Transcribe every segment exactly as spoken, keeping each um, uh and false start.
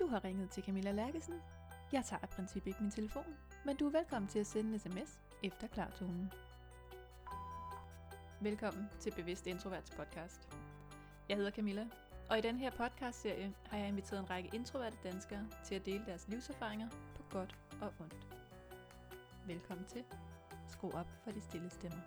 Du har ringet til Camilla Lærkesen. Jeg tager af princip ikke min telefon, men du er velkommen til at sende en sms efter klartonen. Velkommen til Bevidst Introvert Podcast. Jeg hedder Camilla, og i den her podcastserie har jeg inviteret en række introverte danskere til at dele deres livserfaringer på godt og ondt. Velkommen til. Skru op for de stille stemmer.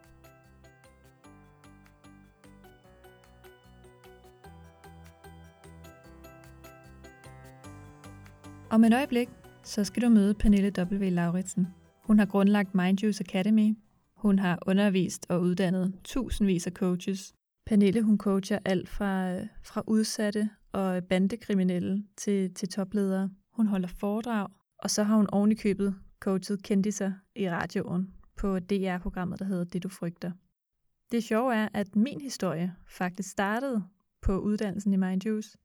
Om et øjeblik, så skal du møde Pernille W. Lauritsen. Hun har grundlagt MindJuice Academy. Hun har undervist og uddannet tusindvis af coaches. Pernille, hun coacher alt fra, fra udsatte og bandekriminelle til, til topledere. Hun holder foredrag, og så har hun ovenikøbet coachet kendisser i radioen på D R-programmet, der hedder Det, du frygter. Det sjove er, at min historie faktisk startede på uddannelsen i MindJuice.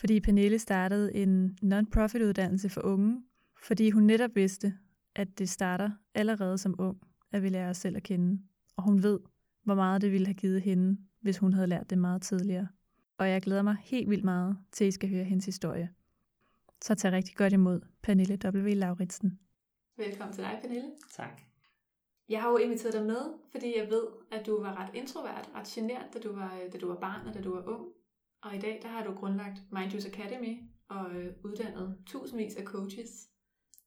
Fordi Pernille startede en non-profit uddannelse for unge, fordi hun netop vidste, at det starter allerede som ung, at vi lærer os selv at kende. Og hun ved, hvor meget det ville have givet hende, hvis hun havde lært det meget tidligere. Og jeg glæder mig helt vildt meget til, at I skal høre hendes historie. Så tag rigtig godt imod Pernille W. Lauritsen. Velkommen til dig, Pernille. Tak. Jeg har jo inviteret dig med, fordi jeg ved, at du var ret introvert, ret genert, da du var, da du var barn og da du var ung. Og i dag, der har du grundlagt MindJuice Academy og øh, uddannet tusindvis af coaches,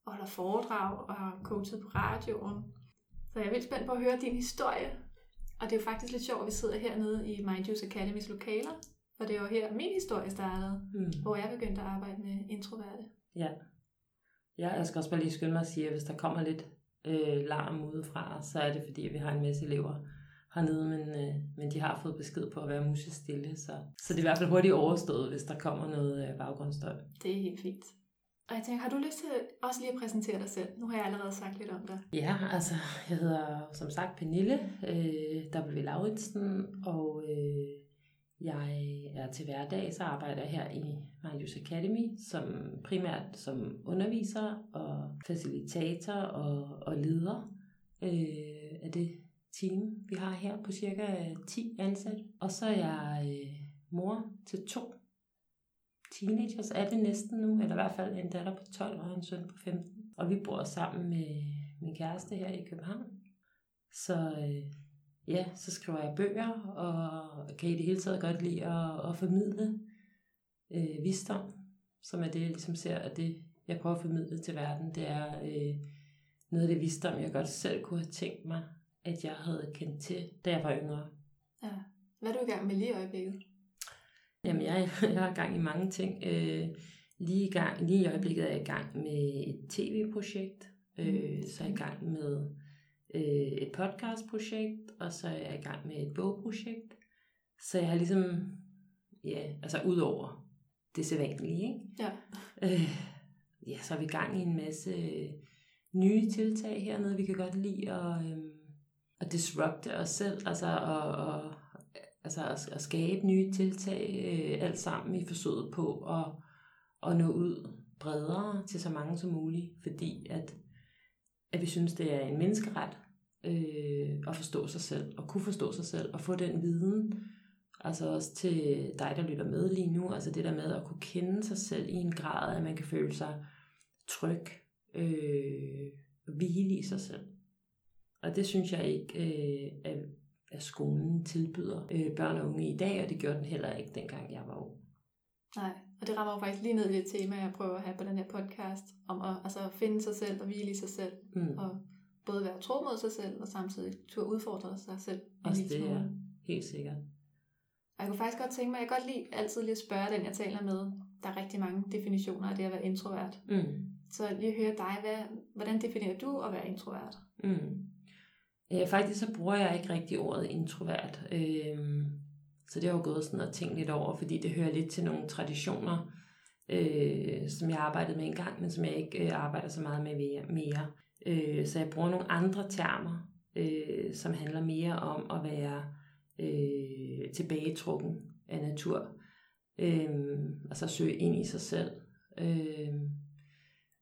og holder foredrag og har coachet på radioen. Så jeg er vildt spændt på at høre din historie. Og det er jo faktisk lidt sjovt, at vi sidder hernede i MindJuice Academys lokaler, for det er jo her, min historie startede, mm. hvor jeg begyndte at arbejde med introverte. Ja, ja jeg skal også bare lige skynde mig at sige, at hvis der kommer lidt øh, larm udefra, så er det fordi, at vi har en masse elever hernede, men, øh, men de har fået besked på at være musestille, så, så det er i hvert fald hurtigt overstået, hvis der kommer noget øh, baggrundsstøj. Det er helt fint. Og jeg tænker, har du lyst til også lige at præsentere dig selv? Nu har jeg allerede sagt lidt om dig. Ja, altså, jeg hedder som sagt Pernille øh, W. Lauritsen, og øh, jeg er til hverdag, så arbejder jeg her i MindJuice Academy, som primært som underviser og facilitator og, og leder øh, af det team, vi har her på cirka ti ansatte. Og så er jeg øh, mor til to teenagers, er det næsten nu, eller i hvert fald en datter på tolv og en søn på femten. Og vi bor sammen med min kæreste her i København. Så øh, ja, så skriver jeg bøger, og kan i det hele taget godt lide at, at formidle øh, visdom, som er det, jeg ligesom ser, at det, jeg prøver at formidle til verden, det er øh, noget af det visdom, jeg godt selv kunne have tænkt mig, at jeg havde kendt til, da jeg var yngre. Ja. Hvad er du i gang med lige i øjeblikket? Jamen, jeg, jeg har gang i mange ting. Øh, lige, i gang, lige i øjeblikket er jeg i gang med et tv-projekt, øh, så er jeg i gang med øh, et podcastprojekt, og så er jeg i gang med et bogprojekt. Så jeg har ligesom, ja, altså ud over det sædvanlige, ikke? Ja. Øh, ja, så er vi i gang i en masse nye tiltag hernede, vi kan godt lide at... Øh, at disrupte os selv, altså at, at, altså at skabe nye tiltag, øh, alt sammen i forsøget på at, at nå ud bredere til så mange som muligt, fordi at, at vi synes, det er en menneskeret øh, at forstå sig selv, og kunne forstå sig selv, og få den viden, altså også til dig, der lytter med lige nu, altså det der med at kunne kende sig selv i en grad, at man kan føle sig tryg, øh, hvile i sig selv. Og det synes jeg ikke, øh, at skolen tilbyder øh, børn og unge i dag, og det gjorde den heller ikke, dengang jeg var ung. Nej, og det rammer jo faktisk lige ned i det tema, jeg prøver at have på den her podcast, om at, altså at finde sig selv og hvile i sig selv, mm. og både være tro mod sig selv, og samtidig turde udfordre sig selv. Også det, ja. Helt sikkert. Og jeg kunne faktisk godt tænke mig, jeg kan godt lide altid lige at spørge den, jeg taler med. Der er rigtig mange definitioner af det at være introvert. Mm. Så lige høre dig, hvad, hvordan definerer du at være introvert? Mm. Øh, faktisk så bruger jeg ikke rigtig ordet introvert, øh, så det har jo gået sådan og tænkt lidt over, fordi det hører lidt til nogle traditioner, øh, som jeg arbejdede med engang, men som jeg ikke øh, arbejder så meget med mere. Øh, så jeg bruger nogle andre termer, øh, som handler mere om at være øh, tilbagetrukken af natur, øh, altså søge ind i sig selv. Øh,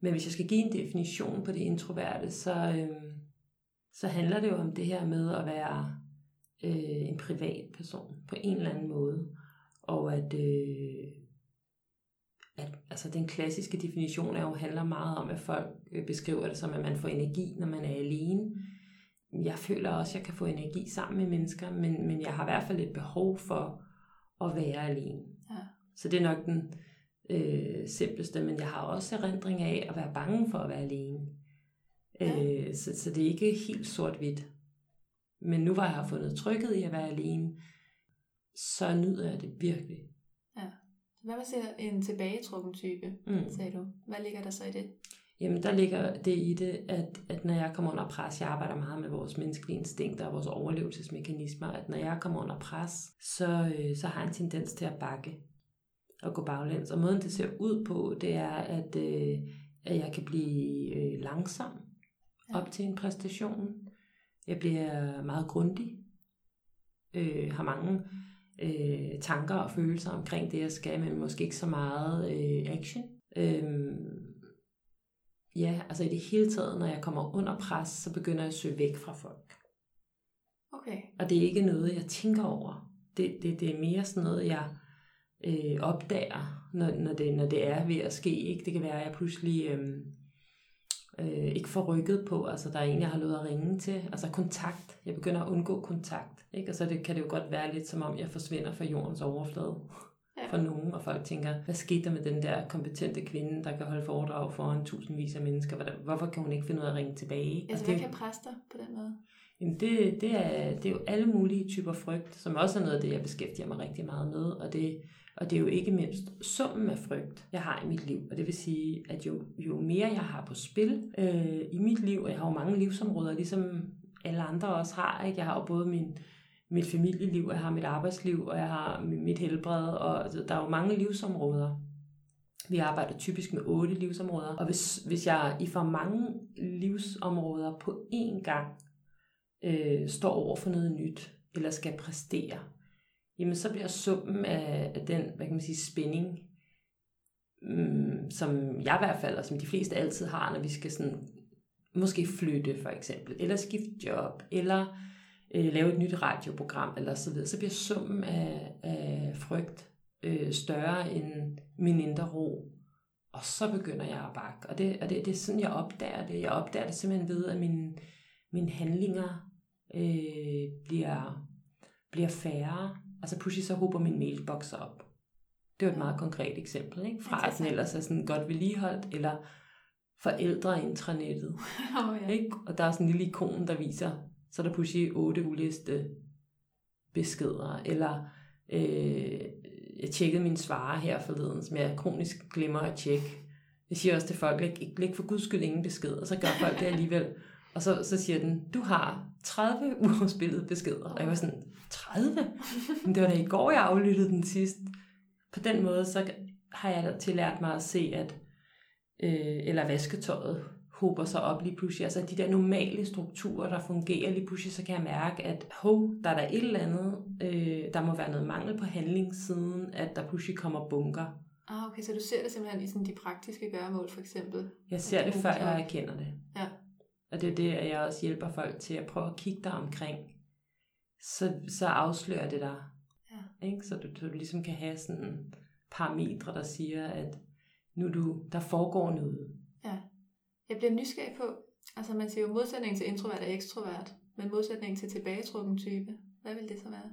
men hvis jeg skal give en definition på det introverte, så... Øh, så handler det jo om det her med at være øh, en privat person på en eller anden måde, og at, øh, at altså den klassiske definition er jo, handler meget om, at folk beskriver det som, at man får energi, når man er alene. Jeg føler også, at jeg kan få energi sammen med mennesker, men, men jeg har i hvert fald et behov for at være alene. Ja. Så det er nok den øh, simpleste, men jeg har også erindring af at være bange for at være alene. Ja. Øh, så, så det er ikke helt sort-hvidt. Men nu hvor jeg har fundet trykket i at være alene, så nyder jeg det virkelig. Ja. Hvad var så en tilbagetrukken type, mm. sagde du? Hvad ligger der så i det? Jamen der ligger det i det, at, at når jeg kommer under pres, jeg arbejder meget med vores menneskelige instinkter og vores overlevelsesmekanismer, at når jeg kommer under pres, så, øh, så har jeg en tendens til at bakke og gå baglæns. Og måden det ser ud på, det er, at, øh, at jeg kan blive øh, langsom ja. op til en præstation. Jeg bliver meget grundig, øh, har mange øh, tanker og følelser omkring det, jeg skal, men måske ikke så meget øh, action. Øh, Ja, altså i det hele taget, når jeg kommer under pres, så begynder jeg at søge væk fra folk. Okay. Og det er ikke noget, jeg tænker over. Det, det, det er mere sådan noget, jeg øh, opdager, når, når, det, når det er ved at ske. Ikke? Det kan være, at jeg pludselig øh, øh, ikke får rykket på. Altså der er en, jeg har lovet at ringe til. Altså kontakt. Jeg begynder at undgå kontakt. Ikke? Og så det, kan det jo godt være lidt som om, jeg forsvinder fra jordens overflade. Ja. For nogen, og folk tænker, hvad skete der med den der kompetente kvinde, der kan holde foredrag foran tusindvis af mennesker? Hvorfor kan hun ikke finde ud af at ringe tilbage? Altså, hvad kan præster på den måde? Jamen det, det, er, det er jo alle mulige typer frygt, som også er noget af det, jeg beskæftiger mig rigtig meget med. Og det, og det er jo ikke mindst summen af frygt, jeg har i mit liv. Og det vil sige, at jo, jo mere jeg har på spil øh, i mit liv, og jeg har jo mange livsområder, ligesom alle andre også har, ikke? Jeg har jo både min... mit familieliv, jeg har mit arbejdsliv, og jeg har mit helbred, og altså, der er jo mange livsområder. Vi arbejder typisk med otte livsområder, og hvis, hvis jeg i for mange livsområder på én gang øh, står over for noget nyt, eller skal præstere, jamen så bliver summen af, af den, hvad kan man sige, spænding, mm, som jeg i hvert fald, og som de fleste altid har, når vi skal sådan, måske flytte for eksempel, eller skifte job, eller lave et nyt radioprogram, eller så videre, så bliver summen af, af frygt øh, større end min indre ro. Og så begynder jeg at bakke. Og det, og det, det er sådan, jeg opdager det. Jeg opdager det simpelthen ved, at mine, mine handlinger øh, bliver, bliver færre. Altså pludselig så hober min mailbox op. Det er et meget konkret eksempel, ikke? Fra at den ellers er sådan godt vedligeholdt, eller forældreintranettet. Oh, ja. Ikke? Og der er sådan en lille ikon, der viser... Så er der pludselig otte ulæste beskeder, eller øh, jeg tjekkede mine svarer her forleden, som jeg kronisk glemmer at tjekke. Jeg siger også til folk, ikke læg for guds skyld ingen beskeder, og så gør folk det alligevel. Og så, så siger den, du har tredive uafspillede beskeder. Og jeg var sådan, tredive? Men det var da i går, jeg aflyttede den sidst. På den måde, så har jeg tillært mig at se, at øh, eller vasketøjet hober sig op lige pludselig. Altså de der normale strukturer, der fungerer lige pludselig, så kan jeg mærke, at hov, der er der et eller andet, øh, der må være noget mangel på handlingssiden, at der pludselig kommer bunker. Ah, okay, så du ser det simpelthen i sådan de praktiske gøremål, for eksempel? Jeg ser det, før jeg erkender det. Ja. Og det er det, at jeg også hjælper folk til at prøve at kigge dig omkring. Så, så afslører det dig. Ja. Ikke? Så du, du ligesom kan have sådan parametre, der siger, at nu du, der foregår noget. Ja. Jeg bliver nysgerrig på, altså man siger jo modsætning til introvert og ekstrovert, men modsætning til tilbagetrukken type. Hvad vil det så være?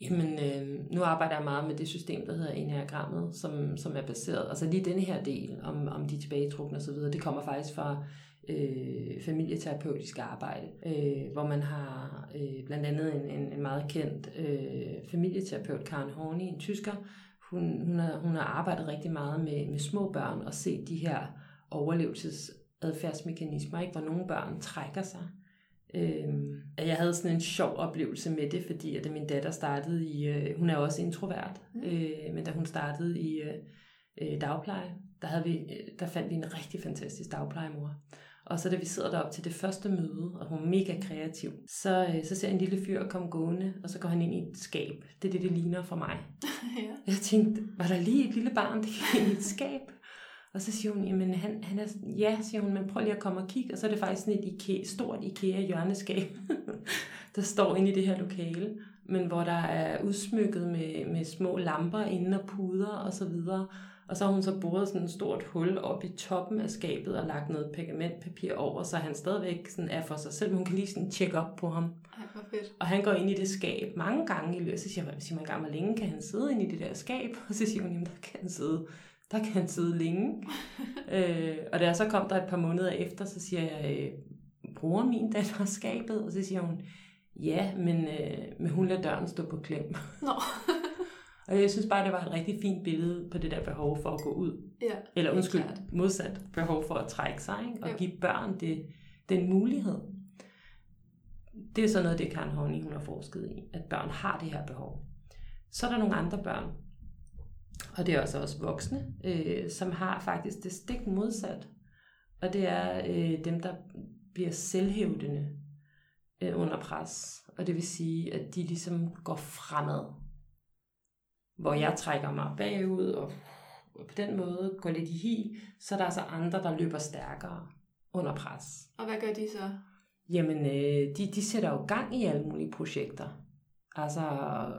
Jamen, øh, nu arbejder jeg meget med det system, der hedder enneagrammet, som, som er baseret. Altså lige denne her del om, om de tilbagetrukne og så videre, det kommer faktisk fra øh, familieterapeutisk arbejde, øh, hvor man har øh, blandt andet en, en, en meget kendt øh, familieterapeut, Karen Horney, en tysker. Hun, hun, har, hun har arbejdet rigtig meget med, med små børn og set de her overlevelses adfærdsmekanismer, ikke? Hvor nogle børn trækker sig. Øhm, jeg havde sådan en sjov oplevelse med det, fordi at da min datter startede i, øh, hun er også introvert, øh, men da hun startede i øh, dagpleje, der, havde vi, der fandt vi en rigtig fantastisk dagplejemor. Og så da vi sidder deroppe til det første møde, og hun er mega kreativ, så, øh, så ser en lille fyr komme gående, og så går han ind i et skab. Det er det, det ligner for mig. Ja. Jeg tænkte, var der lige et lille barn, der gik ind i et skab? Og så siger hun, jamen han, han er, ja, siger hun, men prøv lige at komme og kigge. Og så er det faktisk sådan et Ikea, stort Ikea-hjørneskab, der står inde i det her lokale, men hvor der er udsmykket med, med små lamper inde og puder og så videre. Og så har hun så boret sådan et stort hul op i toppen af skabet og lagt noget pergamentpapir over, så han stadigvæk sådan er for sig selv. Hun kan lige sådan tjekke op på ham. Ej, hvor fedt. Og han går ind i det skab mange gange i løbet. Så siger man, hvis man er gammel, længe kan han sidde ind i det der skab? Og så siger hun, jamen der kan han sidde. Der kan han sidde længe. øh, og da jeg så kom der et par måneder efter, så siger jeg, bruger min datter skabet? Og så siger hun, ja, men, øh, men hun lader døren stå på klem. Nå. Og jeg synes bare, det var et rigtig fint billede på det der behov for at gå ud. Ja, Eller undskyld, modsat behov for at trække sig, ikke? Og ja. give børn det, den mulighed. Det er sådan noget, det Karen Horney, hun har forsket i, at børn har det her behov. Så er der nogle andre børn, og det er også også voksne, øh, som har faktisk det stik modsat. Og det er øh, dem, der bliver selvhævdende øh, under pres. Og det vil sige, at de ligesom går fremad. Hvor jeg trækker mig bagud, og på den måde går lidt i hi, så er der altså andre, der løber stærkere under pres. Og hvad gør de så? Jamen, øh, de, de sætter jo gang i alle mulige projekter. Altså,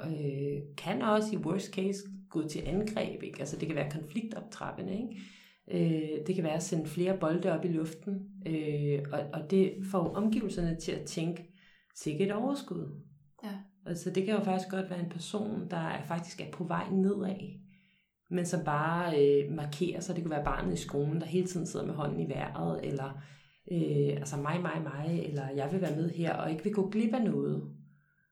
øh, kan også i worst case gå til angreb, ikke? Altså, det kan være konfliktoptrappende, ikke? Øh, det kan være at sende flere bolde op i luften, øh, og, og det får omgivelserne til at tænke, sikkert et overskud. Ja. Altså det kan jo faktisk godt være en person, der er faktisk er på vej nedad, men som bare øh, markerer sig. Det kan være barnet i skolen, der hele tiden sidder med hånden i vejret, eller øh, altså mig, mig, mig, eller jeg vil være med her, og ikke vil gå glip af noget.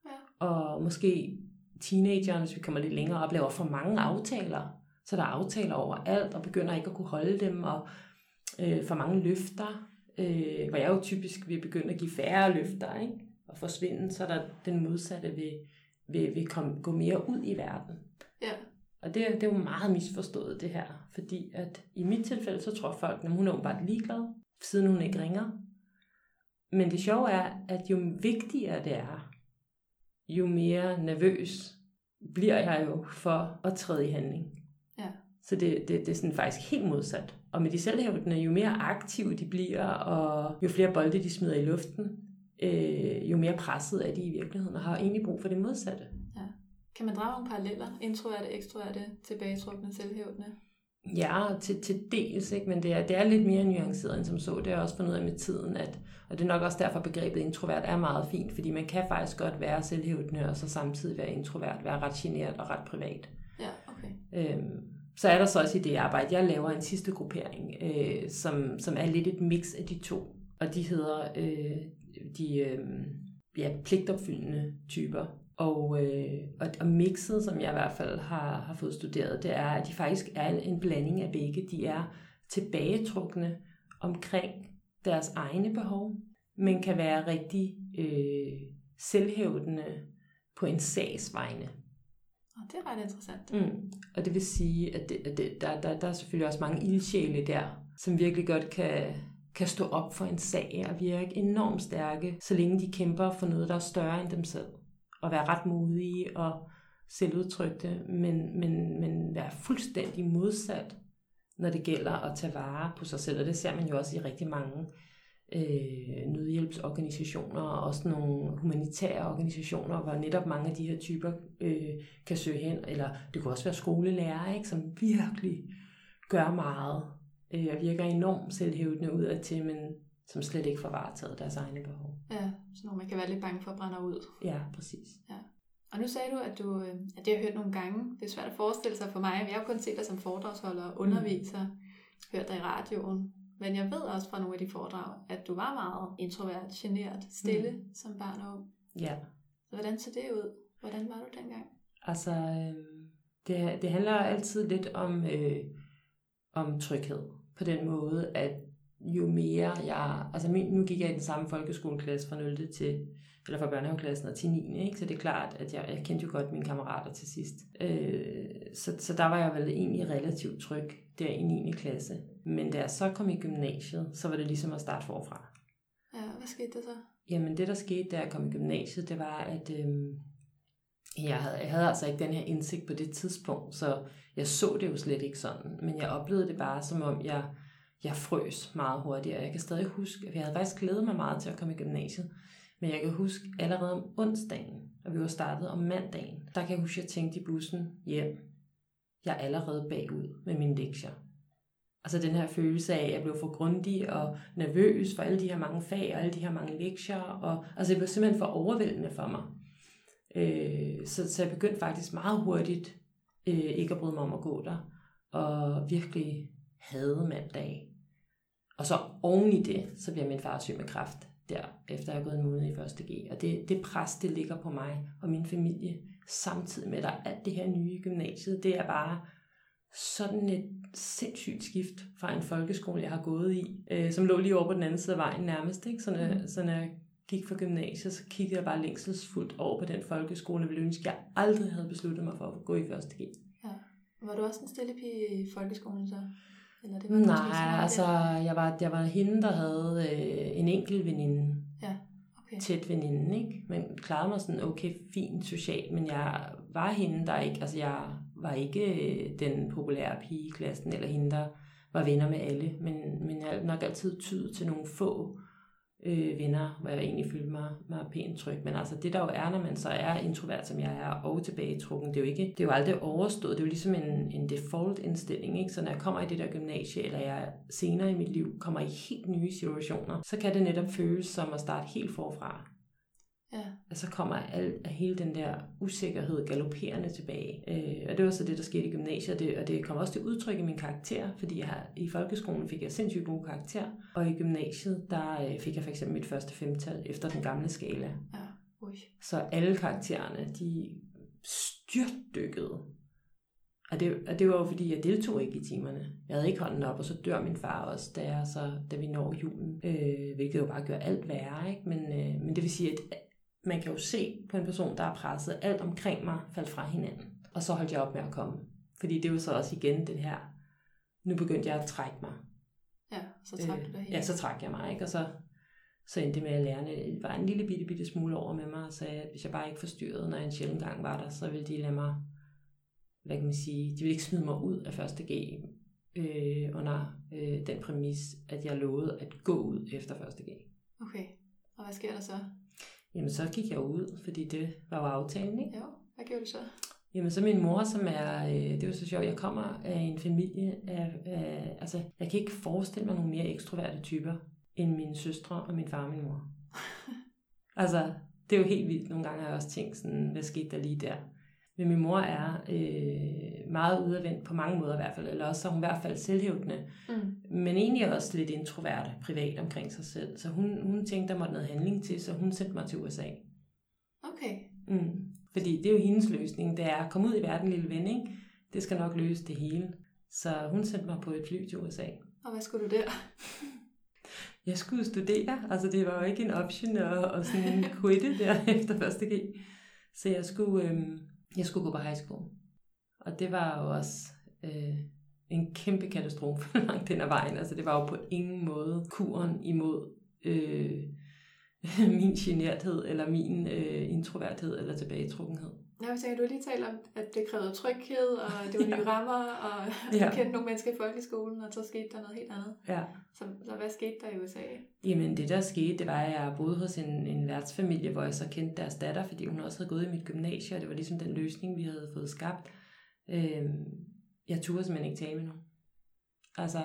Ja. Og måske teenageren, hvis vi kommer lidt længere op, laver for mange aftaler, så der er aftaler overalt, og begynder ikke at kunne holde dem, og øh, for mange løfter, øh, hvor jeg jo typisk vil begynde at give færre løfter, ikke? Og forsvinde, så der den modsatte vil, vil, vil komme, gå mere ud i verden. Ja. Og det, det er jo meget misforstået det her, fordi at i mit tilfælde, så tror folk, at hun er åbenbart ligeglad, siden hun ikke ringer. Men det sjove er, at jo vigtigere det er, jo mere nervøs bliver jeg jo for at træde i handling. Ja. Så det, det, det er sådan faktisk helt modsat. Og med de selvhævdende, jo mere aktive de bliver, og jo flere bolde de smider i luften, Øh, jo mere presset er de i virkeligheden, og har egentlig brug for det modsatte. Ja. Kan man drage nogle paralleller? Introverte, ekstroverte, tilbagetrukne, selvhævdende? Ja, til, til dels, ikke? Men det er, det er lidt mere nuanceret end som så. Det er også fundet af med tiden, at, og det er nok også derfor begrebet introvert er meget fint, fordi man kan faktisk godt være selvhævdende, og så samtidig være introvert, være ret genert og ret privat. Ja, okay. Øhm, så er der så også i det arbejde, jeg laver en sidste gruppering, øh, som, som er lidt et mix af de to, og de hedder... Øh, de øh, ja, pligtopfyldende typer. Og, øh, og, og mixet, som jeg i hvert fald har, har fået studeret, det er, at de faktisk er en, en blanding af begge. De er tilbagetrukne omkring deres egne behov, men kan være rigtig øh, selvhævdende på en sags vegne. Det er ret interessant. Mm. Og det vil sige, at, det, at det, der, der, der er selvfølgelig også mange ildsjæle der, som virkelig godt kan... kan stå op for en sag og virke enormt stærke, så længe de kæmper for noget, der er større end dem selv. Og være ret modige og selvudtrykte, men, men, men være fuldstændig modsat, når det gælder at tage vare på sig selv. Og det ser man jo også i rigtig mange øh, nødhjælpsorganisationer, og også nogle humanitære organisationer, hvor netop mange af de her typer øh, kan søge hen. Eller det kunne også være skolelærer, ikke, som virkelig gør meget. Jeg virker enormt selvhævdende udad til, men som slet ikke får varetaget deres egne behov. Ja, så man kan være lidt bange for at brænde ud. Ja, præcis. Ja. Og nu sagde du, at du, at det har jeg hørt nogle gange. Det er svært at forestille sig for mig. Jeg har jo kun set dig som foredragsholder og underviser, mm. hørt dig i radioen. Men jeg ved også fra nogle af de foredrag, at du var meget introvert, genert, stille mm. som barn og ung. Ja. Så hvordan så det ud? Hvordan var du dengang? Altså, det, det handler altid lidt om, øh, om tryghed. På den måde, at jo mere jeg... Altså nu gik jeg i den samme folkeskoleklasse fra nulte til... Eller fra børnehaveklassen og til niende, ikke? Så det er klart, at jeg, jeg kendte jo godt mine kammerater til sidst. Øh, så, så der var jeg vel egentlig relativt tryg der i niende klasse. Men da jeg så kom i gymnasiet, så var det ligesom at starte forfra. Ja, hvad skete der så? Jamen det, der skete, da jeg kom i gymnasiet, det var, at... Øh, Jeg havde, jeg havde altså ikke den her indsigt på det tidspunkt, så jeg så det jo slet ikke sådan. Men jeg oplevede det bare, som om jeg, jeg frøs meget hurtigt. Og jeg kan stadig huske, at jeg havde faktisk glædet mig meget til at komme i gymnasiet. Men jeg kan huske allerede om onsdagen, og vi var startet om mandagen, der kan jeg huske, at jeg tænkte i bussen hjem. jeg er allerede bagud med mine lektier. Altså den her følelse af, at jeg blev for grundig og nervøs for alle de her mange fag og alle de her mange lektier. Og, altså det blev simpelthen for overvældende for mig. Øh, så, så jeg begyndte faktisk meget hurtigt øh, ikke at bryde mig om at gå der. Og virkelig havde mandag. Og så oven i det, så bliver min far syg med kræft, der efter jeg er gået en måned i første G. Og det, det pres, det ligger på mig og min familie, samtidig med der alt det her nye gymnasiet, det er bare sådan et sindssygt skift fra en folkeskole, jeg har gået i, øh, som lå lige over på den anden side af vejen nærmest. Ikke? Så, når, så når jeg gik fra gymnasiet, så kiggede jeg bare længselsfuldt over på den folkeskole, og ville ønske, at jeg aldrig havde besluttet mig for at gå i første G. Ja. Var du også en stille pige i folkeskolen så? Eller det var Nej, måske, altså jeg var, jeg var hende, der havde øh, en enkelt veninde. Ja, okay. Tæt veninde, ikke? Men klarede mig sådan, okay, fint socialt, men jeg var hende, der ikke, altså jeg var ikke den populære pige i klassen, eller hende, der var venner med alle, men, men jeg nok altid tydet til nogle få øh, venner, hvor jeg egentlig følte mig, mig pænt tryg. Men altså det der jo er, når man så er introvert, som jeg er, og tilbagetrukken, det er jo, ikke, det er jo aldrig overstået. Det er jo ligesom en, en default-indstilling, ikke? Så når jeg kommer i det der gymnasie, eller jeg senere i mit liv kommer i helt nye situationer, så kan det netop føles som at starte helt forfra. Ja. Og så kommer al, hele den der usikkerhed galopperende tilbage. Øh, og det var så det, der skete i gymnasiet, og det, og det kom også til udtryk i min karakter, fordi jeg, i folkeskolen fik jeg sindssygt gode karakterer, og i gymnasiet, der øh, fik jeg fx mit første femtal efter den gamle skala. Ja. Ui. Så alle karaktererne, de styrtdykkede. Og det, og det var jo fordi, jeg deltog ikke i timerne. Jeg havde ikke hånden op, og så dør min far også, da, jeg, så, da vi når julen. Øh, hvilket jo bare gør alt værre, ikke? Men, øh, men det vil sige, at man kan jo se på en person, der er presset, alt omkring mig faldt fra hinanden. Og så holdt jeg op med at komme. Fordi det var så også igen det her, nu begyndte jeg at trække mig. Ja, så træk øh, du dig helt. Ja, så træk jeg mig, ikke? Og så, så endte det med, at lærerne var en lille bitte, bitte smule over med mig, og sagde, at hvis jeg bare ikke forstyrrede, når jeg en sjældent gang var der, så ville de lade mig, hvad kan man sige, de ville ikke smide mig ud af første G, øh, under øh, den præmis, at jeg lovede at gå ud efter første G. Okay, og hvad sker der så? Jamen, så gik jeg ud, fordi det var jo aftalen, ikke? Jo, hvad gjorde du så? Jamen, så min mor, som er, øh, det er jo så sjovt, jeg kommer af en familie af, øh, altså, jeg kan ikke forestille mig nogle mere ekstroverte typer, end mine søstre og min far og min mor. Altså, det er jo helt vildt. Nogle gange har jeg også tænkt sådan, hvad skete der lige der? Men min mor er øh, meget udadvendt på mange måder i hvert fald, eller også så hun i hvert fald selvhævdende, mm. men egentlig også lidt introvert privat omkring sig selv. Så hun, hun tænkte, der måtte noget handling til, så hun sendte mig til U S A. Okay. Mm. Fordi det er jo hendes løsning, det er at komme ud i verden, lille ven, ikke? Det skal nok løse det hele. Så hun sendte mig på et fly til U S A. Og hvad skulle du der? Jeg skulle studere, altså det var jo ikke en option at, at sådan quitte der efter første G. Så jeg skulle... Øh, Jeg skulle gå på high school, og det var jo også øh, en kæmpe katastrofe langt den ad vejen. Altså det var jo på ingen måde kuren imod øh, min generthed, eller min øh, introverthed, eller tilbagetrukkenhed. Ja, jeg tænker, du lige taler om, at det krævede tryghed, og det var ja. nye rammer, og du ja. kendte nogle mennesker i folkeskolen, og så skete der noget helt andet. Ja. Så, så hvad skete der i U S A? Jamen det der skete, det var, at jeg boede hos en, en værtsfamilie, hvor jeg så kendte deres datter, fordi hun også havde gået i mit gymnasie, og det var ligesom den løsning, vi havde fået skabt. Øh, jeg turde simpelthen ikke tale med nogen. Altså,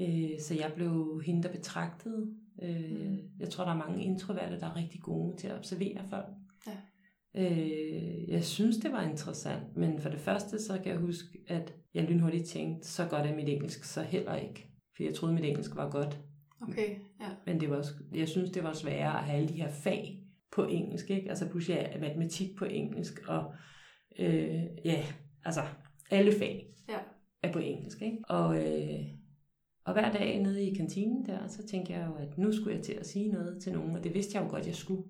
øh, så jeg blev hende, der betragtede. Øh, mm. Jeg tror, der er mange introverte, der er rigtig gode til at observere folk. Ja. Øh, jeg synes, det var interessant, men for det første, så kan jeg huske, at jeg lynhurtigt tænkte, så godt er mit engelsk, så heller ikke. For jeg troede, mit engelsk var godt. Okay, ja. Men det var, jeg synes, det var sværere at have alle de her fag på engelsk, ikke? Altså pludselig matematik på engelsk, og øh, ja, altså alle fag ja. er på engelsk, ikke? Og, øh, og hver dag nede i kantinen der, så tænkte jeg jo, at nu skulle jeg til at sige noget til nogen, og det vidste jeg jo godt, jeg skulle.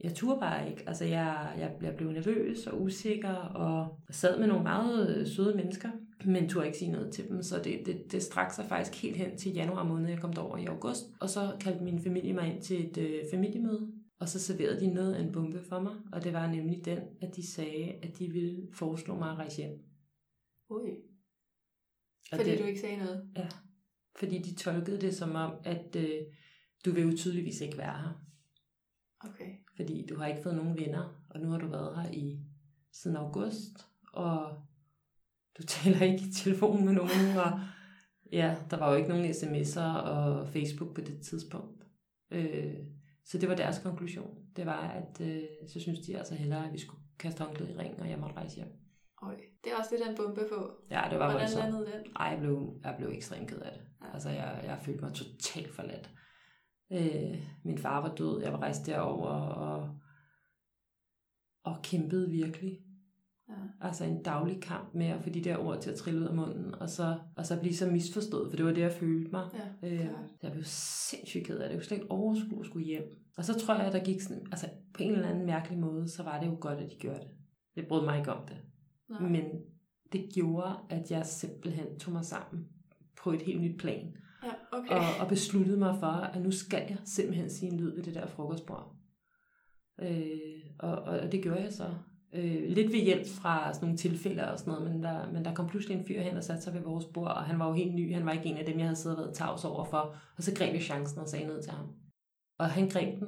Jeg turde bare ikke. Altså, jeg, jeg, jeg blev nervøs og usikker, og sad med nogle meget søde mennesker, men turde ikke sige noget til dem. Så det, det, det strak sig faktisk helt hen til januar måned, jeg kom derover i august. Og så kaldte min familie mig ind til et øh, familiemøde, og så serverede de noget af en bombe for mig. Og det var nemlig den, at de sagde, at de ville foreslå mig at rejse hjem. Ui. Fordi det, du ikke sagde noget? Ja. Fordi de tolkede det som om, at øh, du vil jo tydeligvis ikke være her. Okay. Fordi du har ikke fået nogen venner, og nu har du været her i siden august, og du taler ikke i telefon med nogen, og ja, der var jo ikke nogen sms'er og Facebook på det tidspunkt. Øh, så det var deres konklusion. Det var, at øh, så synes de altså hellere, at vi skulle kaste håndklædet i ringen, og jeg måtte rejse hjem. Øj, det er også lidt af en bombe på. Ja, det var voldsomt. Hvordan landede den? Ej, jeg blev, jeg blev ekstremt ked af det. Ja. Altså, jeg, jeg følte mig totalt forladt. Øh, min far var død, jeg var rejst derover og, og kæmpede virkelig. Ja. Altså en daglig kamp med at få de der ord til at trille ud af munden, og så, og så blive så misforstået, for det var det, jeg følte mig. Ja, øh, jeg blev sindssygt ked af det. Jeg kunne slet ikke overskue at skulle hjem. Og så tror jeg, at der gik sådan, altså på en eller anden mærkelig måde, så var det jo godt, at de gjorde det. Jeg brød mig ikke om det. Nej. Men det gjorde, at jeg simpelthen tog mig sammen på et helt nyt plan. Ja, okay. og, og besluttede mig for, at nu skal jeg simpelthen sige en lyd ved det der frokostbord. Øh, og, og det gjorde jeg så. Øh, lidt ved hjælp fra sådan nogle tilfælde og sådan noget, men der, men der kom pludselig en fyr hen og satte sig ved vores bord, og han var jo helt ny, han var ikke en af dem, jeg havde siddet og været tavs over for, og så greb jeg chancen og sagde noget til ham. Og han greb den,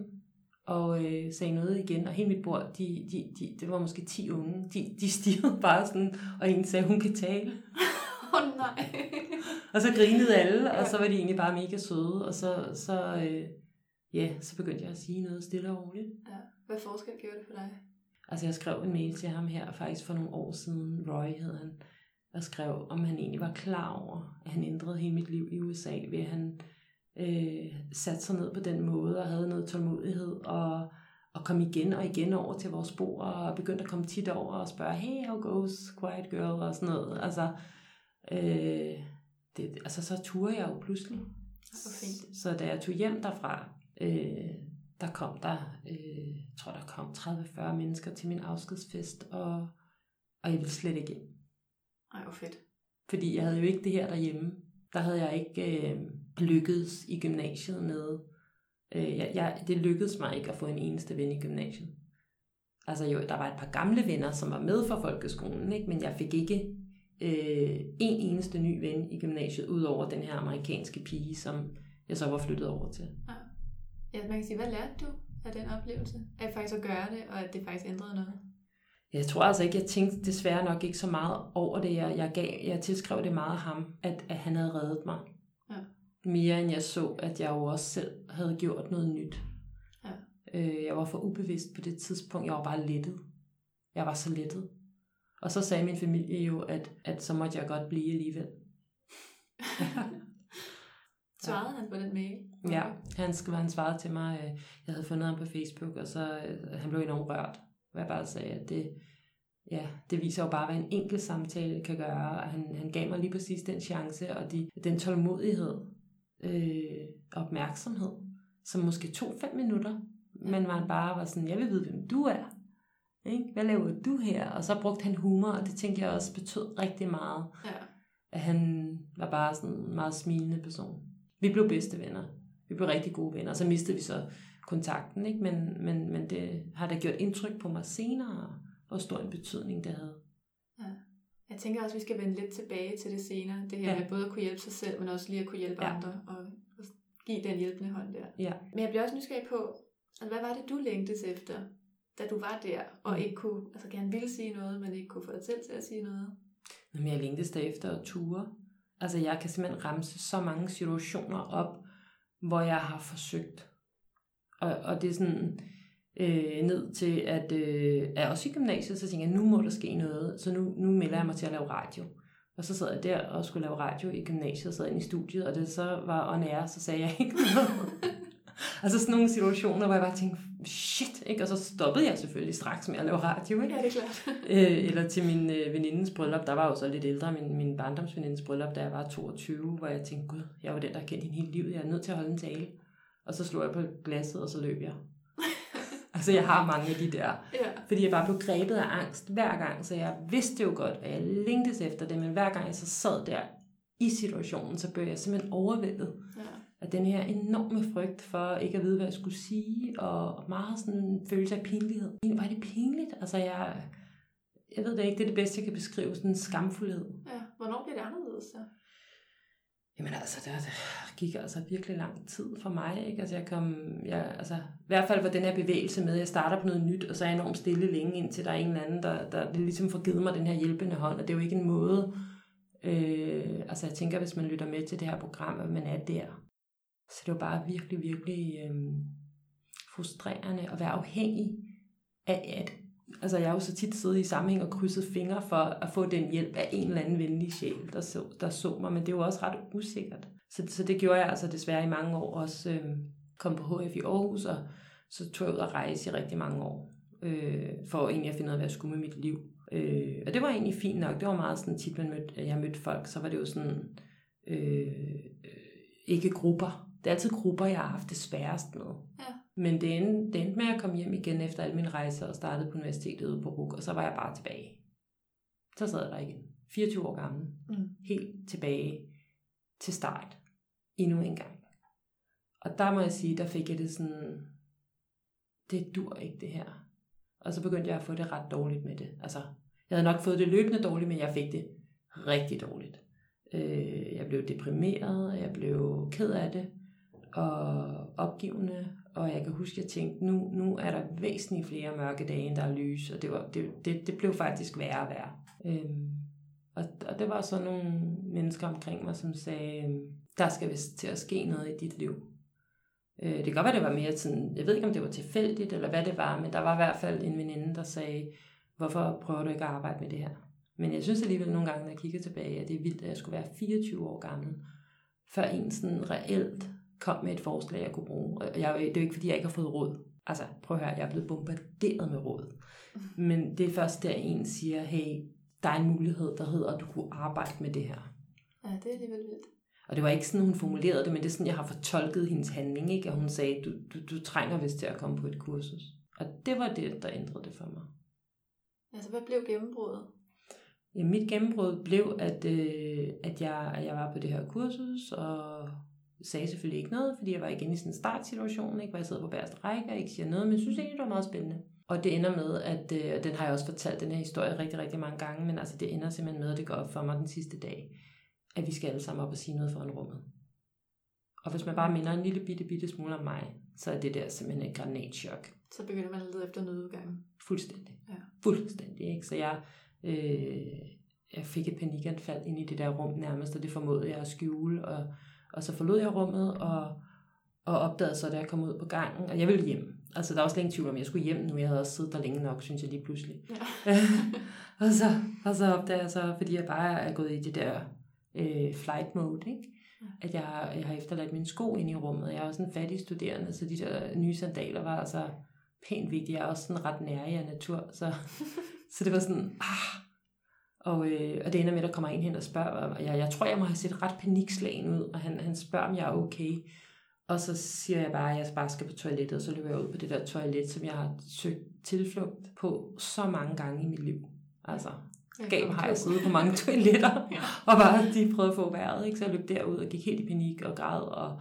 og øh, sagde noget igen, og hele mit bord, de, de, de, det var måske ti unge, de, de stirrede bare sådan, og en sagde, hun kan tale. Åh oh, nej. Og så grinede alle, og så var de egentlig bare mega søde, og så, så, øh, ja, så begyndte jeg at sige noget stille og roligt. Ja. Hvad forskel gjorde det for dig? Altså jeg skrev en mail til ham her, faktisk for nogle år siden, Roy hed han, og skrev, om han egentlig var klar over, at han ændrede hele mit liv i U S A, ved at han øh, satte sig ned på den måde, og havde noget tålmodighed, og, og kom igen og igen over til vores bord, og begyndte at komme tit over og spørge, hey, how goes, quiet girl, og sådan noget, altså... Øh, det, altså så turde jeg jo pludselig. Okay. Så da jeg tog hjem derfra, øh, der kom der, øh, tror der kom tredive til fyrre mennesker til min afskedsfest, og, og jeg ville slet ikke hjem. Ej, hvor fedt. Fordi jeg havde jo ikke det her derhjemme. Der havde jeg ikke øh, lykkedes i gymnasiet med, øh, jeg, jeg, det lykkedes mig ikke at få en eneste ven i gymnasiet. Altså jo, der var et par gamle venner, som var med fra folkeskolen, ikke? Men jeg fik ikke Øh, en eneste ny ven i gymnasiet, ud over den her amerikanske pige, som jeg så var flyttet over til. Ja, ja, man kan sige, hvad lærte du af den oplevelse? At faktisk at gøre det, og at det faktisk ændrede noget? Jeg tror altså ikke, jeg tænkte desværre nok ikke så meget over det. Jeg, jeg, gav, jeg tilskrev det meget af ham, at, at han havde reddet mig. Ja. Mere end jeg så, at jeg jo også selv havde gjort noget nyt. Ja. Øh, jeg var for ubevidst på det tidspunkt. Jeg var bare lettet. Jeg var så lettet. Og så sagde min familie jo, at, at så måtte jeg godt blive alligevel. Svarede han på den mail? Okay. Ja, han, han svarede til mig, jeg havde fundet ham på Facebook, og så han blev enormt rørt, hvor jeg bare sagde, at det, ja, det viser jo bare, hvad en enkelt samtale kan gøre. Han, han gav mig lige præcis den chance, og de, den tålmodighed, øh, opmærksomhed, som måske tog fem minutter, men man bare var sådan, jeg vil vide, hvem du er. Hvad laver du her? Og så brugte han humor, og det tænkte jeg også betød rigtig meget. Ja. At han var bare sådan en meget smilende person. Vi blev bedste venner. Vi blev rigtig gode venner. Og så mistede vi så kontakten, ikke? Men, men, men det har da gjort indtryk på mig senere, hvor stor en betydning det havde. Ja. Jeg tænker også, at vi skal vende lidt tilbage til det senere. Det her, ja, med både at kunne hjælpe sig selv, men også lige at kunne hjælpe, ja, andre. Og give den hjælpende hånd der. Ja. Men jeg bliver også nysgerrig på, altså, hvad var det, du længtes efter, da du var der, og ikke kunne, altså gerne ville sige noget, men ikke kunne få dig selv til at sige noget? Jamen, jeg længtes derefter at ture. Altså, jeg kan simpelthen remse så mange situationer op, hvor jeg har forsøgt. Og, og det er sådan øh, ned til, at øh, er også i gymnasiet, så tænker jeg, nu må der ske noget, så nu, nu melder jeg mig til at lave radio. Og så sad jeg der og skulle lave radio i gymnasiet, og sad ind i studiet, og det så var on air, så sagde jeg ikke noget. Altså sådan nogle situationer, hvor jeg bare tænkte, shit, ikke? Og så stoppede jeg selvfølgelig straks med at lave radio, ikke? Ja, det er klart. øh, eller til min øh, venindes bryllup, der var jo så lidt ældre, min, min barndomsvenindes bryllup, da jeg var toogtyve, hvor jeg tænkte, gud, jeg var den, der kendte hende hele livet, jeg er nødt til at holde en tale. Og så slog jeg på glasset, og så løb jeg. Altså jeg har mange af de der, ja, fordi jeg bare blev grebet af angst hver gang, så jeg vidste jo godt, at jeg længtes efter det, men hver gang jeg så sad der i situationen, så blev jeg simpelthen overvældet. Ja. Og den her enorme frygt for ikke at vide, hvad jeg skulle sige, og meget sådan en følelse af pinlighed. Var det pinligt? Altså, jeg, jeg ved det ikke, det er det bedste, jeg kan beskrive, sådan en skamfuldhed. Ja, hvornår bliver det anderledes så? Jamen altså, der, der gik altså virkelig lang tid for mig, ikke? Altså jeg kom, jeg, altså, i hvert fald var den her bevægelse med, jeg starter på noget nyt, og så er jeg enormt stille længe, indtil der er en eller anden, der, der ligesom får givet mig den her hjælpende hånd, og det er jo ikke en måde, øh, altså jeg tænker, hvis man lytter med til det her program, at man er der. Så det var bare virkelig, virkelig øh, frustrerende at være afhængig af, at altså jeg har jo så tit siddet i sammenhæng og krydset fingre for at få den hjælp af en eller anden venlig sjæl, der så, der så mig, men det var også ret usikkert. Så, så det gjorde jeg altså desværre i mange år, også øh, kom på H F i Aarhus, og så tog jeg ud at rejse i rigtig mange år, øh, for egentlig at finde ud af, hvad jeg skulle med mit liv. Øh, og det var egentlig fint nok, det var meget sådan tit, man mødte, jeg mødte folk, så var det jo sådan, øh, ikke grupper. Det er altid grupper, jeg har haft det sværest med. Ja. Men det endte, det endte med, at jeg kom hjem igen efter alle mine rejser og startede på universitetet ude på R U C, og så var jeg bare tilbage. Så sad jeg der igen. fireogtyve år gammel. Mm. Helt tilbage til start. Endnu en gang. Og der må jeg sige, der fik jeg det sådan, det dur ikke det her. Og så begyndte jeg at få det ret dårligt med det. Altså, jeg havde nok fået det løbende dårligt, men jeg fik det rigtig dårligt. Øh, jeg blev deprimeret, og jeg blev ked af det, og opgivende. Og jeg kan huske, at jeg tænkte, nu, nu er der væsentligt flere mørke dage, end der er lys. Og det, var, det, det, det blev faktisk værre og værre. Øhm, og, og det var så nogle mennesker omkring mig, som sagde, der skal vist til at ske noget i dit liv. Øh, det kan godt være, det var mere sådan, jeg ved ikke, om det var tilfældigt, eller hvad det var. Men der var i hvert fald en veninde, der sagde, hvorfor prøver du ikke at arbejde med det her? Men jeg synes alligevel nogle gange, når jeg kigger tilbage, at det er vildt, at jeg skulle være fireogtyve år gammel, før en sådan reelt kom med et forslag, jeg kunne bruge. Og jeg, det er jo ikke, fordi jeg ikke har fået råd. Altså, prøv at høre, jeg er blevet bombarderet med råd. Men det er først, der en siger, hey, der er en mulighed, der hedder, at du kunne arbejde med det her. Ja, det er alligevel vildt. Og det var ikke sådan, hun formulerede det, men det er sådan, jeg har fortolket hendes handling, ikke? Og hun sagde, du, du, du trænger vist til at komme på et kursus. Og det var det, der ændrede det for mig. Altså, hvad blev gennembruddet? Ja, mit gennembrud blev, at, øh, at, jeg, at jeg var på det her kursus, og sagde selvfølgelig ikke noget, fordi jeg var igen i sådan en startsituation, ikke, hvor jeg sidder på bagerste række og ikke siger noget, men jeg synes egentlig, det var meget spændende. Og det ender med, at øh, den har jeg også fortalt den her historie rigtig, rigtig mange gange, men altså det ender simpelthen med, at det går op for mig den sidste dag, at vi skal alle sammen op og sige noget foran rummet. Og hvis man bare minder en lille bitte, bitte smule om mig, så er det der simpelthen et granatschok. Så begynder man at lede efter nødudgangen. Fuldstændig. Ja. Fuldstændig, ikke? Så jeg... Øh, jeg fik et panikanfald ind i det der rum nærmest, og det formåede jeg at skjule, og, og så forlod jeg rummet, og, og opdagede så, da jeg kom ud på gangen, og jeg ville hjem. Altså, der var slet ingen tvivl om, jeg skulle hjem nu, jeg havde også siddet der længe nok, synes jeg lige pludselig. Ja. og, så, og så opdagede jeg så, fordi jeg bare er gået i det der øh, flight mode, ikke? At jeg, jeg har efterladt mine sko ind i rummet. Jeg er også en fattig studerende, så de der nye sandaler var altså pænt vigtige. Jeg er også sådan ret nærig af natur, så... Så det var sådan, ah, og, øh, og det ender med, at der kommer en hen og spørger, og jeg, jeg tror, jeg må have set ret panikslagen ud, og han, han spørger, om jeg er okay. Og så siger jeg bare, at jeg bare skal på toilettet, og så løber jeg ud på det der toilet, som jeg har søgt tilflugt på så mange gange i mit liv. Altså, gav har jeg siddet på mange toiletter, og bare de prøvede at få vejret, ikke? Så jeg løb derud og gik helt i panik og græd, og,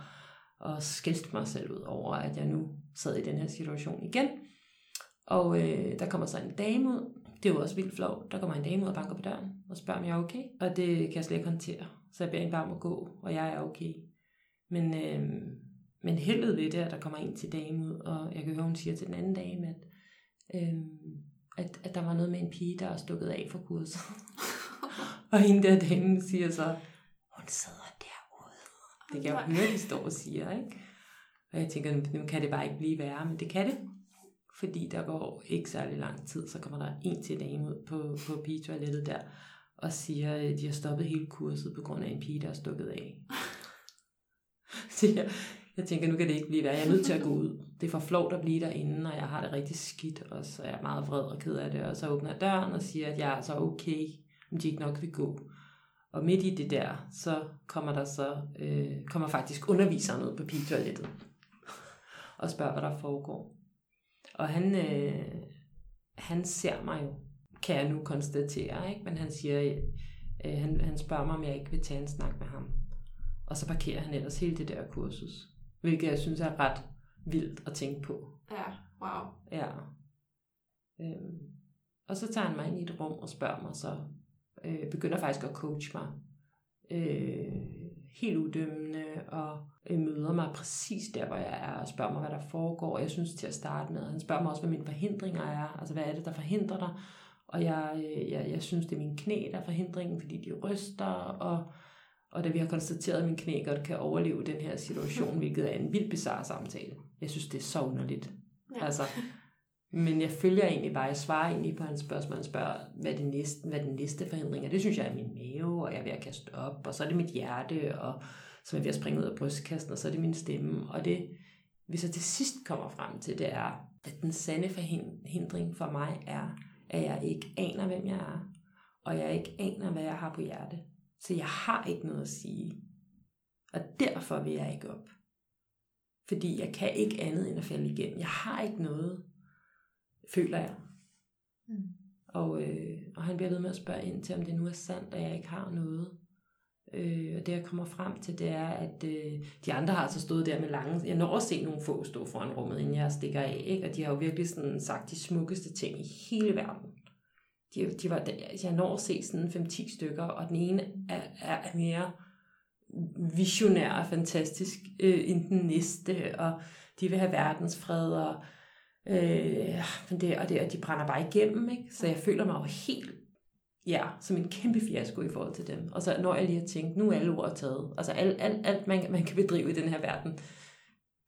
og skældte mig selv ud over, at jeg nu sad i den her situation igen. Og øh, der kommer så en dame ud. Det var også vildt flot. Der kommer en dame ud og banker på døren og spørger, om jeg er okay. Og det kan jeg slet ikke håndtere. Så jeg beder hende bare om at gå, og jeg er okay. Men, øh, men heldet ved det, at der kommer en til dame ud, og jeg kan høre, hun siger til den anden dame, at, øh, at, at der var noget med en pige, der er stukket af fra kurset. og hende der dame siger så, hun sidder derude. Det kan jeg jo høre, de står og siger, ikke? Og jeg tænker, nu kan det bare ikke blive værre, men det kan det. Fordi der går ikke særlig lang tid, så kommer der en til dame ud på, på pigetoilettet der, og siger, at de har stoppet hele kurset på grund af en pige, der er stukket af. Så jeg, jeg tænker, nu kan det ikke blive værre. Jeg er nødt til at gå ud. Det er for flovt at blive derinde, og jeg har det rigtig skidt, og så er jeg meget vred og ked af det. Og så åbner jeg døren og siger, at jeg er så okay, om de ikke nok vil gå. Og midt i det der, så kommer der så øh, kommer faktisk underviseren ud på pigetoilettet, og spørger, hvad der foregår. Og han, øh, han ser mig jo, kan jeg nu konstatere, ikke? Men han siger, øh, han, han spørger mig, om jeg ikke vil tage en snak med ham. Og så parkerer han ellers hele det der kursus, hvilket jeg synes er ret vildt at tænke på. Ja, wow. Ja. Øhm, og så tager han mig ind i et rum og spørger mig så, øh, begynder faktisk at coache mig, øh, helt udømmende og øh, møder mig præcis der, hvor jeg er, og spørger mig, hvad der foregår. Jeg synes til at starte med, han spørger mig også, hvad mine forhindringer er, altså hvad er det, der forhindrer dig? Og jeg, øh, jeg, jeg synes, det er mine knæ, der er forhindringen, fordi de ryster, og, og da vi har konstateret, at mine knæ godt kan overleve den her situation, hvilket er en vildt bizarre samtale. Jeg synes, det er så underligt. Ja. Altså, men jeg følger egentlig bare, jeg svarer egentlig på hans spørgsmål, han spørger, hvad er det næste, hvad er den næste forhindring er. Det synes jeg er min mave, og jeg er ved at kaste op, og så er det mit hjerte, og så er jeg ved at springe ud af brystkassen, og så er det min stemme. Og det, vi så til sidst kommer frem til, det er, at den sande forhindring for mig er, at jeg ikke aner, hvem jeg er, og jeg ikke aner, hvad jeg har på hjerte. Så jeg har ikke noget at sige, og derfor vil jeg ikke op. Fordi jeg kan ikke andet end at falde igennem. Jeg har ikke noget, føler jeg. Mm. Og, øh, og han bliver ved med at spørge ind til, om det nu er sandt, at jeg ikke har noget. Øh, og det jeg kommer frem til, det er, at øh, de andre har altså stået der med lange... Jeg når at se nogle få stå foran rummet, inden jeg stikker af. Ikke? Og de har jo virkelig sådan sagt de smukkeste ting i hele verden. De, de var, jeg når at se sådan fem til ti stykker, og den ene er, er mere... visionær og fantastisk øh, end den næste, og de vil have verdensfred, og, øh, det, og, det, og de brænder bare igennem, ikke? Så jeg føler mig jo helt ja, som en kæmpe fiasko i forhold til dem, og så når jeg lige har tænkt, nu er alle ord taget, altså alt, alt, alt man, man kan bedrive i den her verden,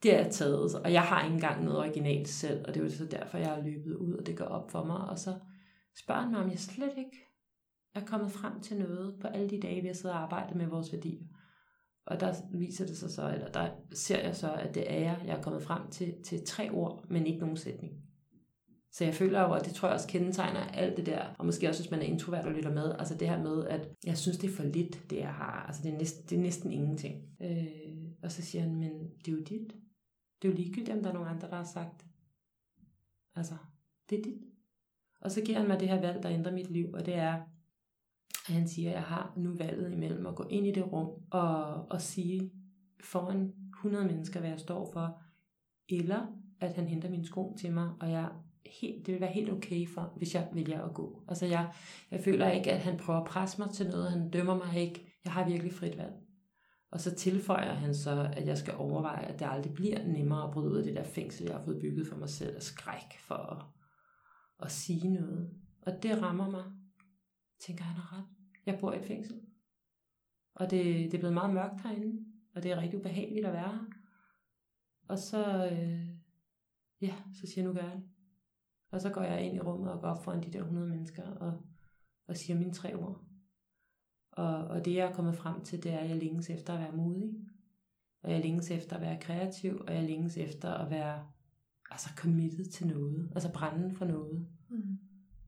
det er taget, og jeg har ikke engang noget originalt selv, og det er jo så derfor jeg er løbet ud, og det går op for mig, og så spørger han mig, om jeg slet ikke er kommet frem til noget på alle de dage, vi har siddet og arbejdet med vores værdier. Og der viser det sig så, eller der ser jeg så, at det er jeg. Jeg er kommet frem til, til tre ord, men ikke nogen sætning. Så jeg føler jo, og det tror jeg også kendetegner alt det der, og måske også, hvis man er introvert og lytter med, altså det her med, at jeg synes, det er for lidt, det jeg har. Altså det er næsten, det er næsten ingenting. Øh, og så siger han, men det er jo dit. Det er jo ligegyldigt, om der er nogen andre, der har sagt. Altså, det er dit. Og så giver han mig det her valg, der ændrer mit liv, og det er... Han siger, at jeg har nu valget imellem at gå ind i det rum og, og sige foran hundrede mennesker, hvad jeg står for, eller at han henter mine sko til mig, og jeg helt, det vil være helt okay for, hvis jeg vælger at gå. Altså jeg, jeg føler ikke, at han prøver at presse mig til noget, han dømmer mig ikke. Jeg har virkelig frit valg. Og så tilføjer han så, at jeg skal overveje, at det aldrig bliver nemmere at bryde ud af det der fængsel, jeg har fået bygget for mig selv, og skræk for at, at sige noget. Og det rammer mig. Tænker, han har ret. Jeg bor i et fængsel. Og det, det er blevet meget mørkt herinde. Og det er rigtig ubehageligt at være her. Og så, øh, ja, så siger jeg, nu gør jeg det. Og så går jeg ind i rummet og går op foran de der hundrede mennesker og, og siger mine tre ord. Og, og det jeg er kommet frem til, det er, at jeg længes efter at være modig. Og jeg længes efter at være kreativ. Og jeg længes efter at være altså committed til noget. Altså brænde for noget. Mm.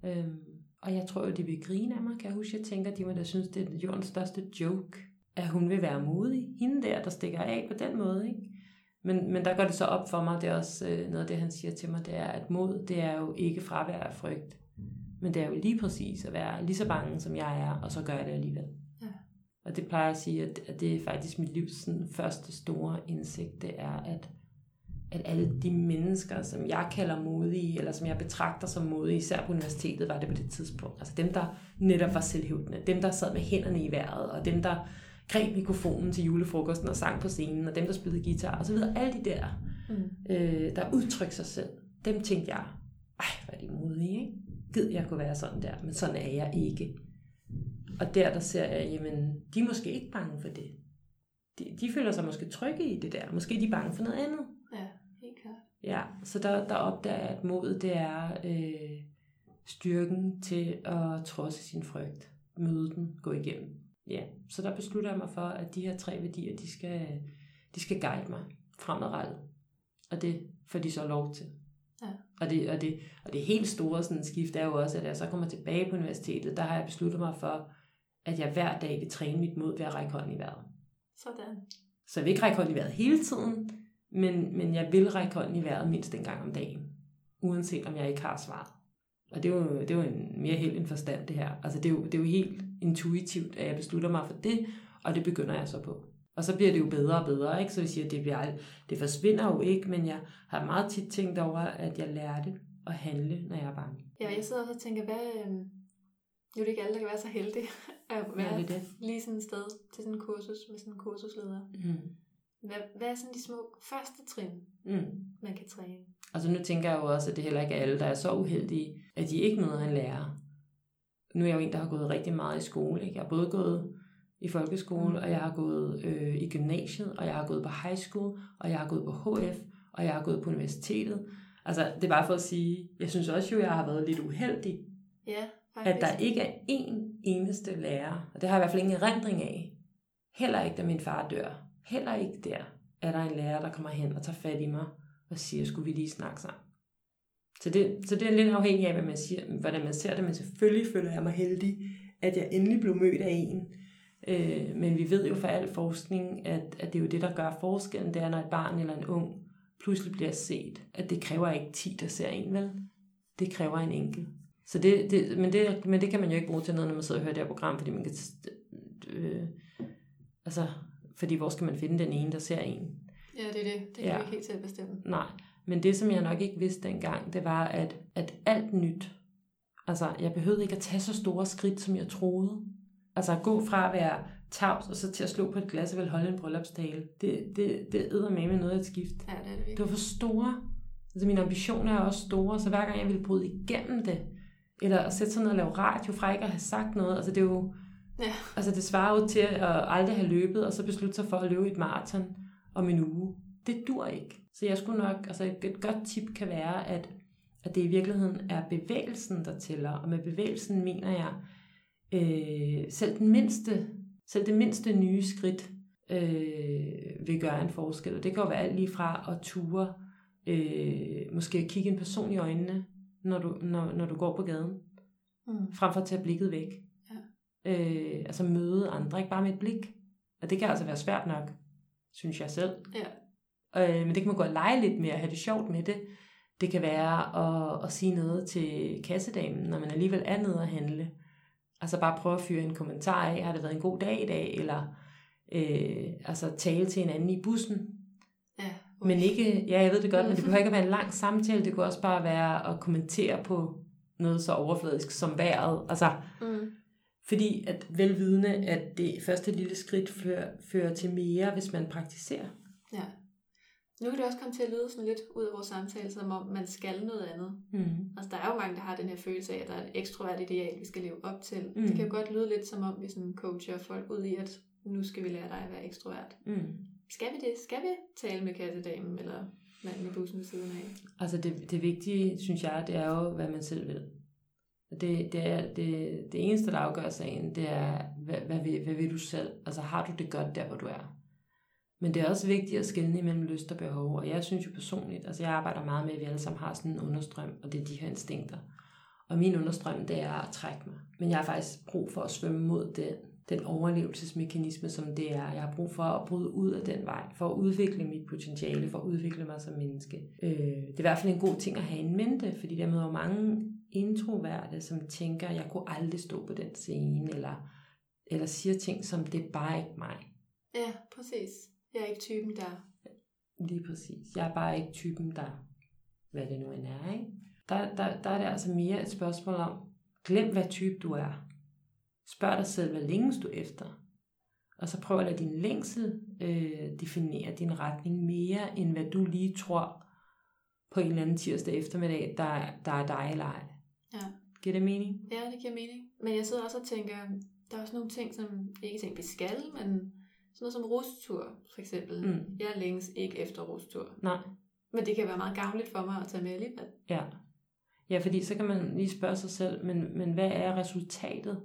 Øhm, Og jeg tror jo, de vil grine af mig, kan jeg huske. Jeg tænker, de må da synes, det er jordens største joke, at hun vil være modig. Hende der, der stikker af på den måde, ikke? Men, men der går det så op for mig, det er også øh, noget af det, han siger til mig, det er, at mod, det er jo ikke fravær af frygt. Men det er jo lige præcis at være lige så bange, som jeg er, og så gør jeg det alligevel. Ja. Og det plejer jeg at sige, at, at det er faktisk mit livs sådan, første store indsigt, det er, at at alle de mennesker, som jeg kalder modige, eller som jeg betragter som modige, især på universitetet, var det på det tidspunkt. Altså dem, der netop var selvhævdende, dem, der sad med hænderne i vejret, og dem, der greb mikrofonen til julefrokosten og sang på scenen, og dem, der spillede guitar, og så videre. Alle de der, mm. øh, der udtrykte sig selv, dem tænkte jeg, ej, hvor er de modige, ikke? Gid, jeg kunne være sådan der, men sådan er jeg ikke. Og der, der ser jeg, jamen, de er måske ikke bange for det. De, de føler sig måske trygge i det der. Måske de er bange for noget andet. Ja. Ja, så der, der opdager jeg, at modet det er øh, styrken til at trodse sin frygt, møde den, gå igennem. Ja, så der beslutter jeg mig for, at de her tre værdier, de skal, de skal guide mig fremadrettet. Og det får de så lov til. Ja. Og, det, og, det, og det helt store sådan, skift er jo også, at jeg så kommer tilbage på universitetet, der har jeg besluttet mig for, at jeg hver dag vil træne mit mod ved at række hånden i vejret. Sådan. Så jeg vil ikke række hånden i vejret hele tiden, Men, men jeg vil række hånden i vejret mindst en gang om dagen, uanset om jeg ikke har svaret. Og det er jo, det er jo en, mere held end forstand, det her. Altså det er, jo, det er jo helt intuitivt, at jeg beslutter mig for det, og det begynder jeg så på. Og så bliver det jo bedre og bedre, ikke? Så vi siger, at det, bliver, det forsvinder jo ikke, men jeg har meget tit tænkt over, at jeg lærte at handle, når jeg er bange. Ja, jeg sidder og tænker, hvad, Det er jo ikke alle, der kan være så heldige at være ja, det det. lige sådan et sted til sådan en kursus med sådan en kursusleder. Mm. Hvad, hvad er sådan de små første trin, mm. man kan træne? Altså nu tænker jeg jo også, at det heller ikke er alle, der er så uheldige, at de ikke møder en lærer. Nu er jeg jo en, der har gået rigtig meget i skole. Ikke? Jeg har både gået i folkeskole, og jeg har gået øh, i gymnasiet, og jeg har gået på high school, og jeg har gået på H F, og jeg har gået på universitetet. Altså det er bare for at sige, jeg synes også jo, jeg har været lidt uheldig. Ja, faktisk. At der ikke er én eneste lærer, og det har jeg i hvert fald ingen erindring af. Heller ikke da min far dør. Heller ikke der er der en lærer, der kommer hen og tager fat i mig og siger, skulle vi lige snakke sammen. Så det, så det er lidt afhængigt af, hvad man siger, hvordan man ser det. Men selvfølgelig føler jeg mig heldig, at jeg endelig blev mødt af en. Øh, men vi ved jo fra al forskning, at, at det er jo det, der gør forskellen. Det er, når et barn eller en ung pludselig bliver set, at det kræver ikke ti, der ser en, vel? Det kræver en enkelt. Så det, det, men, det, men det kan man jo ikke bruge til noget, når man sidder og hører det her program, fordi man kan... Øh, altså... Fordi hvor skal man finde den ene, der ser en? Ja, det er det. Det kan ja. vi ikke helt selv bestemme. Nej, men det som jeg nok ikke vidste dengang, det var, at, at alt nyt... Altså, jeg behøvede ikke at tage så store skridt, som jeg troede. Altså, at gå fra at være tavs, og så til at slå på et glas og vel holde en bryllupstale. Det, det, det æder med med noget af et skift. Ja, det er det virkelig. Det var for store. Altså, mine ambitioner er også store, så hver gang jeg ville bryde igennem det, eller at sætte sådan noget og lave radio fra ikke at have sagt noget, altså det er jo... Ja. Altså det svarer jo til at aldrig have løbet, og så beslutte sig for at løbe et maraton om en uge. Det dur ikke. Så jeg skulle nok, altså et godt tip kan være, at, at det i virkeligheden er bevægelsen, der tæller. Og med bevægelsen mener jeg, øh, selv, den mindste, selv det mindste nye skridt øh, vil gøre en forskel. Og det kan jo være alt lige fra at ture, øh, måske kigge en person i øjnene, når du, når, når du går på gaden, mm. frem for at tage blikket væk. Øh, altså møde andre, ikke bare med et blik. Og det kan altså være svært nok, synes jeg selv. Ja. Øh, men det kan man gå og lege lidt med og have det sjovt med det. Det kan være at, at sige noget til kassedamen, når man alligevel er nede at handle. Altså bare prøve at fyre en kommentar af, har det været en god dag i dag? Eller øh, altså tale til en anden i bussen. Ja, men ikke, ja jeg ved det godt, men det behøver ikke at være en lang samtale. Det kunne også bare være at kommentere på noget så overfladisk som vejret. Altså mm. Fordi at velvidende, at det første lille skridt fører, fører til mere, hvis man praktiserer. Ja. Nu kan det også komme til at lyde sådan lidt ud af vores samtale, som om man skal noget andet. Mm. Altså der er jo mange, der har den her følelse af, at der er et ekstrovert ideal, vi skal leve op til. Mm. Det kan jo godt lyde lidt som om, vi sådan coacher folk ud i, at nu skal vi lære dig at være ekstrovert. Mm. Skal vi det? Skal vi tale med kassedamen eller manden med bussen ved siden af? Altså det, det vigtige, synes jeg, det er jo, hvad man selv vil. Det, det, er, det, det eneste, der afgør sagen, det er, hvad, hvad, vil, hvad vil du selv? Altså, har du det godt der, hvor du er? Men det er også vigtigt at skelne imellem lyst og behov. Og jeg synes jo personligt, altså jeg arbejder meget med, at vi alle sammen har sådan en understrøm, og det er de her instinkter. Og min understrøm, det er at trække mig. Men jeg har faktisk brug for at svømme mod den, den overlevelsesmekanisme, som det er. Jeg har brug for at bryde ud af den vej, for at udvikle mit potentiale, for at udvikle mig som menneske. Øh, det er i hvert fald en god ting at have en mente, fordi der møder jo mange introverte, som tænker, jeg kunne aldrig stå på den scene, eller, eller siger ting som, det er bare ikke mig. Ja, præcis. Jeg er ikke typen, der... Lige præcis. Jeg er bare ikke typen, der... Hvad det nu end er, ikke? Der, der, der er det altså mere et spørgsmål om, glem hvad type du er. Spørg dig selv, hvad længes du efter? Og så prøv at lade din længsel øh, definere din retning mere, end hvad du lige tror på en eller anden tirsdag eftermiddag, der, der er dig eller ej. Ja. Giver det mening? Ja, det giver mening. Men jeg sidder også og tænker, der er også nogle ting, som ikke tænker, vi skal, men sådan noget som rustur, for eksempel. Mm. Jeg længes ikke efter rustur. Nej. Men det kan være meget gavnligt for mig at tage med alligevel. Ja. Ja, fordi så kan man lige spørge sig selv, men, men hvad er resultatet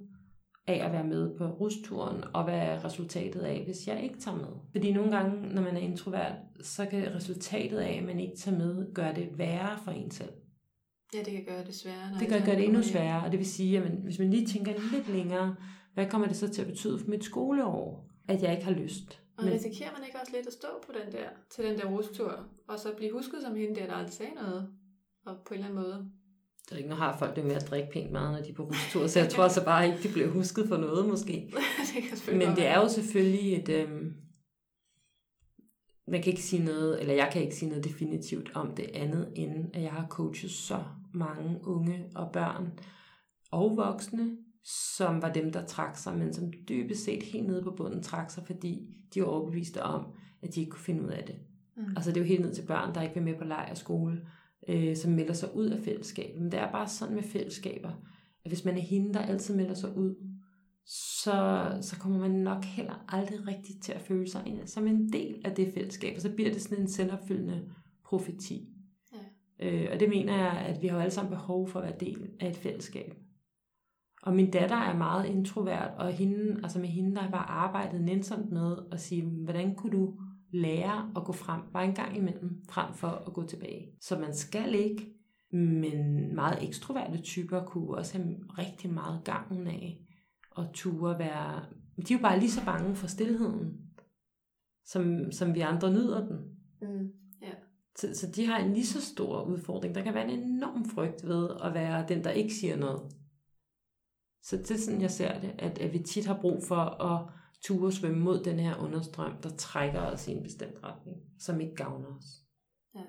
af at være med på rusturen, og hvad er resultatet af, hvis jeg ikke tager med? Fordi nogle gange, når man er introvert, så kan resultatet af, at man ikke tager med, gøre det værre for en selv. Ja, det kan gøre det sværere. Det kan gøre det endnu sværere, og det vil sige, at hvis man lige tænker lidt længere, hvad kommer det så til at betyde for mit skoleår, at jeg ikke har lyst? Og men risikerer man ikke også lidt at stå på den der, til den der rustur, og så blive husket som hende der, der aldrig sagde noget, og på en eller anden måde? Der er ikke noget, har folk det med at drikke pænt meget, når de er på rustur, så jeg tror altså bare ikke, de bliver husket for noget måske. Det men det er jo selvfølgelig et, øhm, man kan ikke sige noget, eller jeg kan ikke sige noget definitivt om det andet, end at jeg har coachet så mange unge og børn og voksne, som var dem, der trak sig, men som dybest set helt nede på bunden trak sig, fordi de var overbeviste om, at de ikke kunne finde ud af det. Mm. Altså det er jo helt ned til børn, der ikke vil med på leg og skole, øh, som melder sig ud af fællesskabet. Men det er bare sådan med fællesskaber, at hvis man er hende, der altid melder sig ud, så, så kommer man nok heller aldrig rigtigt til at føle sig en, som en del af det fællesskab, og så bliver det sådan en selvopfyldende profeti. Ja. Øh, og det mener jeg, at vi har jo alle sammen behov for at være del af et fællesskab. Og min datter er meget introvert, og hende, altså med hende, der har bare arbejdet nænsomt med at sige, hvordan kunne du lære at gå frem, bare en gang imellem, frem for at gå tilbage. Så man skal ikke, men meget ekstroverte typer kunne også have rigtig meget gangen af at ture være. De er jo bare lige så bange for stillheden, som, som vi andre nyder den. Mm. Så, så de har en lige så stor udfordring. Der kan være en enorm frygt ved at være den, der ikke siger noget. Så det er sådan, jeg ser det, at, at vi tit har brug for at ture svømme mod den her understrøm, der trækker os i en bestemt retning, som ikke gavner os. Ja,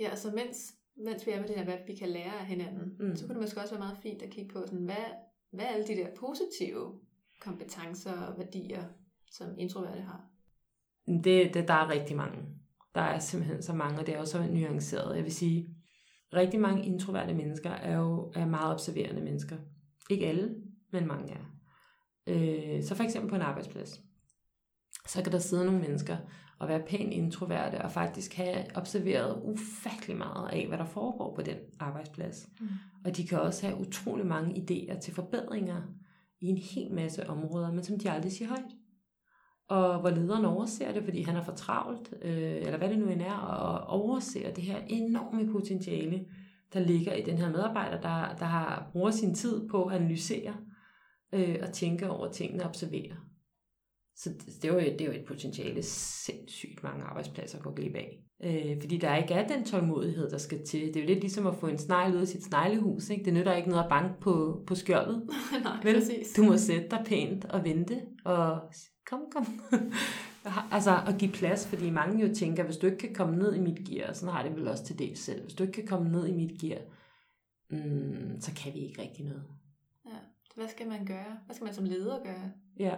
ja, og så mens, mens vi er med det her, hvad vi kan lære af hinanden, mm. så kunne det måske også være meget fint at kigge på, sådan, hvad, hvad er alle de der positive kompetencer og værdier, som introverte har? Det, det, der er rigtig mange. Der er simpelthen så mange, og det er jo så nuanceret. Jeg vil sige, rigtig mange introverte mennesker er jo er meget observerende mennesker. Ikke alle, men mange er. Øh, så for eksempel på en arbejdsplads, så kan der sidde nogle mennesker og være pænt introverte, og faktisk have observeret ufattelig meget af, hvad der foregår på den arbejdsplads. Mm. Og de kan også have utrolig mange idéer til forbedringer i en hel masse områder, men som de aldrig siger højt. Og hvor lederen overser det, fordi han er for travlt, øh, eller hvad det nu end er, og overser det her enorme potentiale, der ligger i den her medarbejder, der, der har, bruger sin tid på at analysere øh, og tænke over tingene og observere. Så det, det, er jo, det er jo et potentiale, sindssygt mange arbejdspladser går glip af. Øh, fordi der ikke er den tålmodighed, der skal til. Det er jo lidt ligesom at få en snegl ud af sit sneglehus. Ikke? Det nytter ikke noget at banke på, på skjoldet. Nej, vel? Præcis. Du må sætte dig pænt og vente og kom, kom. Altså at give plads, fordi mange jo tænker, hvis du ikke kan komme ned i mit gear, sådan har det vel også til dels selv. Hvis du ikke kan komme ned i mit gear, mm, så kan vi ikke rigtig noget. Ja, hvad skal man gøre? Hvad skal man som leder gøre? Ja,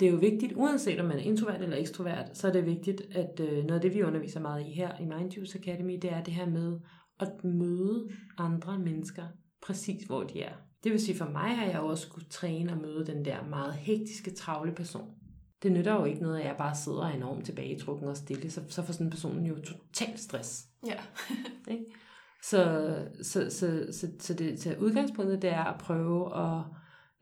det er jo vigtigt, uanset om man er introvert eller ekstrovert, så er det vigtigt, at noget af det, vi underviser meget i her i MindJuice Academy, det er det her med at møde andre mennesker præcis, hvor de er. Det vil sige, for mig har jeg også skulle træne og møde den der meget hektiske, travle person. Det nytter jo ikke noget, at jeg bare sidder enormt tilbagetrukken og stille, så, så får sådan en person jo totalt stress. Ja. Ikke? Så, så, så, så, så, det, så udgangspunktet, det er at prøve at...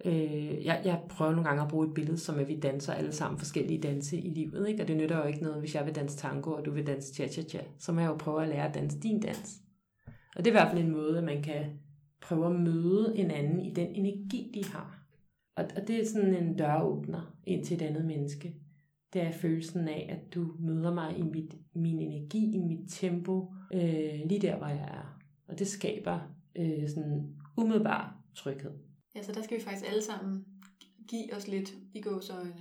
Øh, jeg, jeg prøver nogle gange at bruge et billede, som at vi danser alle sammen forskellige danse i livet, ikke? Og det nytter jo ikke noget, hvis jeg vil danse tango, og du vil danse cha-cha-cha. Så må jeg jo prøve at lære at danse din dans. Og det er i hvert fald en måde, at man kan prøve at møde en anden i den energi, de har. Og det er sådan en døråbner ind til et andet menneske. Det er følelsen af, at du møder mig i mit, min energi, i mit tempo, øh, lige der, hvor jeg er. Og det skaber øh, sådan umiddelbar tryghed. Ja, så der skal vi faktisk alle sammen give os lidt i gåseøjne,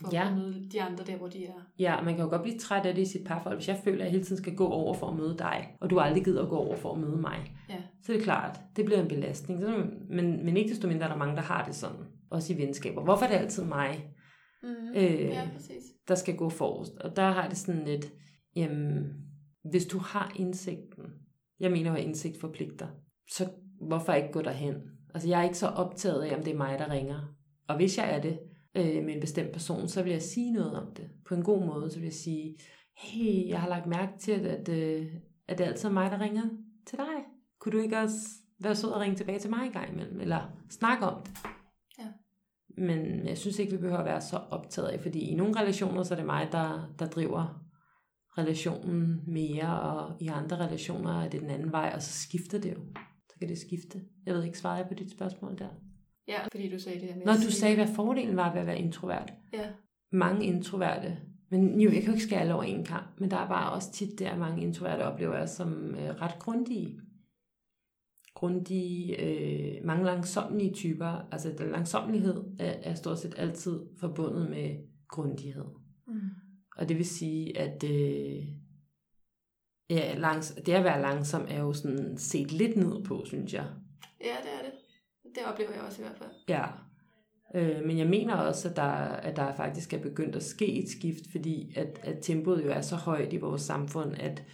for ja. At møde de andre der, hvor de er. Ja, man kan jo godt blive træt af det i sit parforhold, hvis jeg føler, at jeg hele tiden skal gå over for at møde dig, og du aldrig gider at gå over for at møde mig. Ja. Så det er klart, det bliver en belastning. Men, men ikke desto mindre er der mange, der har det sådan. Også i venskaber. Hvorfor er det altid mig, mm-hmm. øh, ja, der skal gå forrest? Og der har det sådan lidt, jamen, hvis du har indsigten, jeg mener jo, at indsigt forpligter, så hvorfor ikke gå derhen? Altså, jeg er ikke så optaget af, om det er mig, der ringer. Og hvis jeg er det øh, med en bestemt person, så vil jeg sige noget om det. På en god måde, så vil jeg sige, hey, jeg har lagt mærke til, at, øh, at det er altid mig, der ringer til dig. Kunne du ikke også være sød og ringe tilbage til mig en gang imellem? Eller snakke om det? Men jeg synes ikke, vi behøver at være så optaget af, fordi i nogle relationer, så er det mig, der, der driver relationen mere, og i andre relationer er det den anden vej, og så skifter det jo. Så kan det skifte. Jeg ved ikke, svarer jeg på dit spørgsmål der? Ja, fordi du sagde det her med... Når du sagde, hvad fordelen var ved at være introvert. Ja. Mange introverte, men jo, jeg kan jo ikke skære alle over en kamp, men der er bare også tit der, mange introverte oplever som øh, ret grundige. grundige, øh, mange langsommelige typer, altså langsommelighed er, er stort set altid forbundet med grundighed. Mm. Og det vil sige, at øh, ja, langs, det at være langsom er jo sådan set lidt ned på, synes jeg. Ja, det er det. Det oplever jeg også i hvert fald. Ja, øh, men jeg mener også, at der, at der faktisk er begyndt at ske et skift, fordi at, at tempoet jo er så højt i vores samfund, at,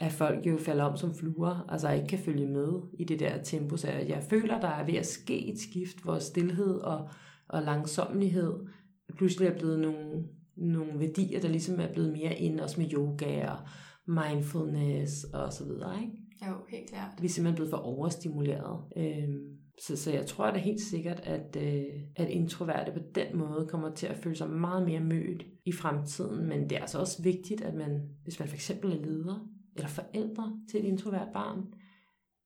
at folk jo falder om som fluer, altså ikke kan følge med i det der tempo. Så jeg føler, der er ved at ske et skift, hvor stillhed og, og langsommelighed pludselig er blevet nogle, nogle værdier, der ligesom er blevet mere inde, også med yoga og mindfulness og så videre, ikke? Jo, helt klart. Vi er simpelthen blevet for overstimuleret. Øhm, så, så jeg tror da helt sikkert, at, øh, at introverte på den måde kommer til at føle sig meget mere mødt i fremtiden. Men det er altså også vigtigt, at man, hvis man for eksempel er leder eller forældre til et introvert barn,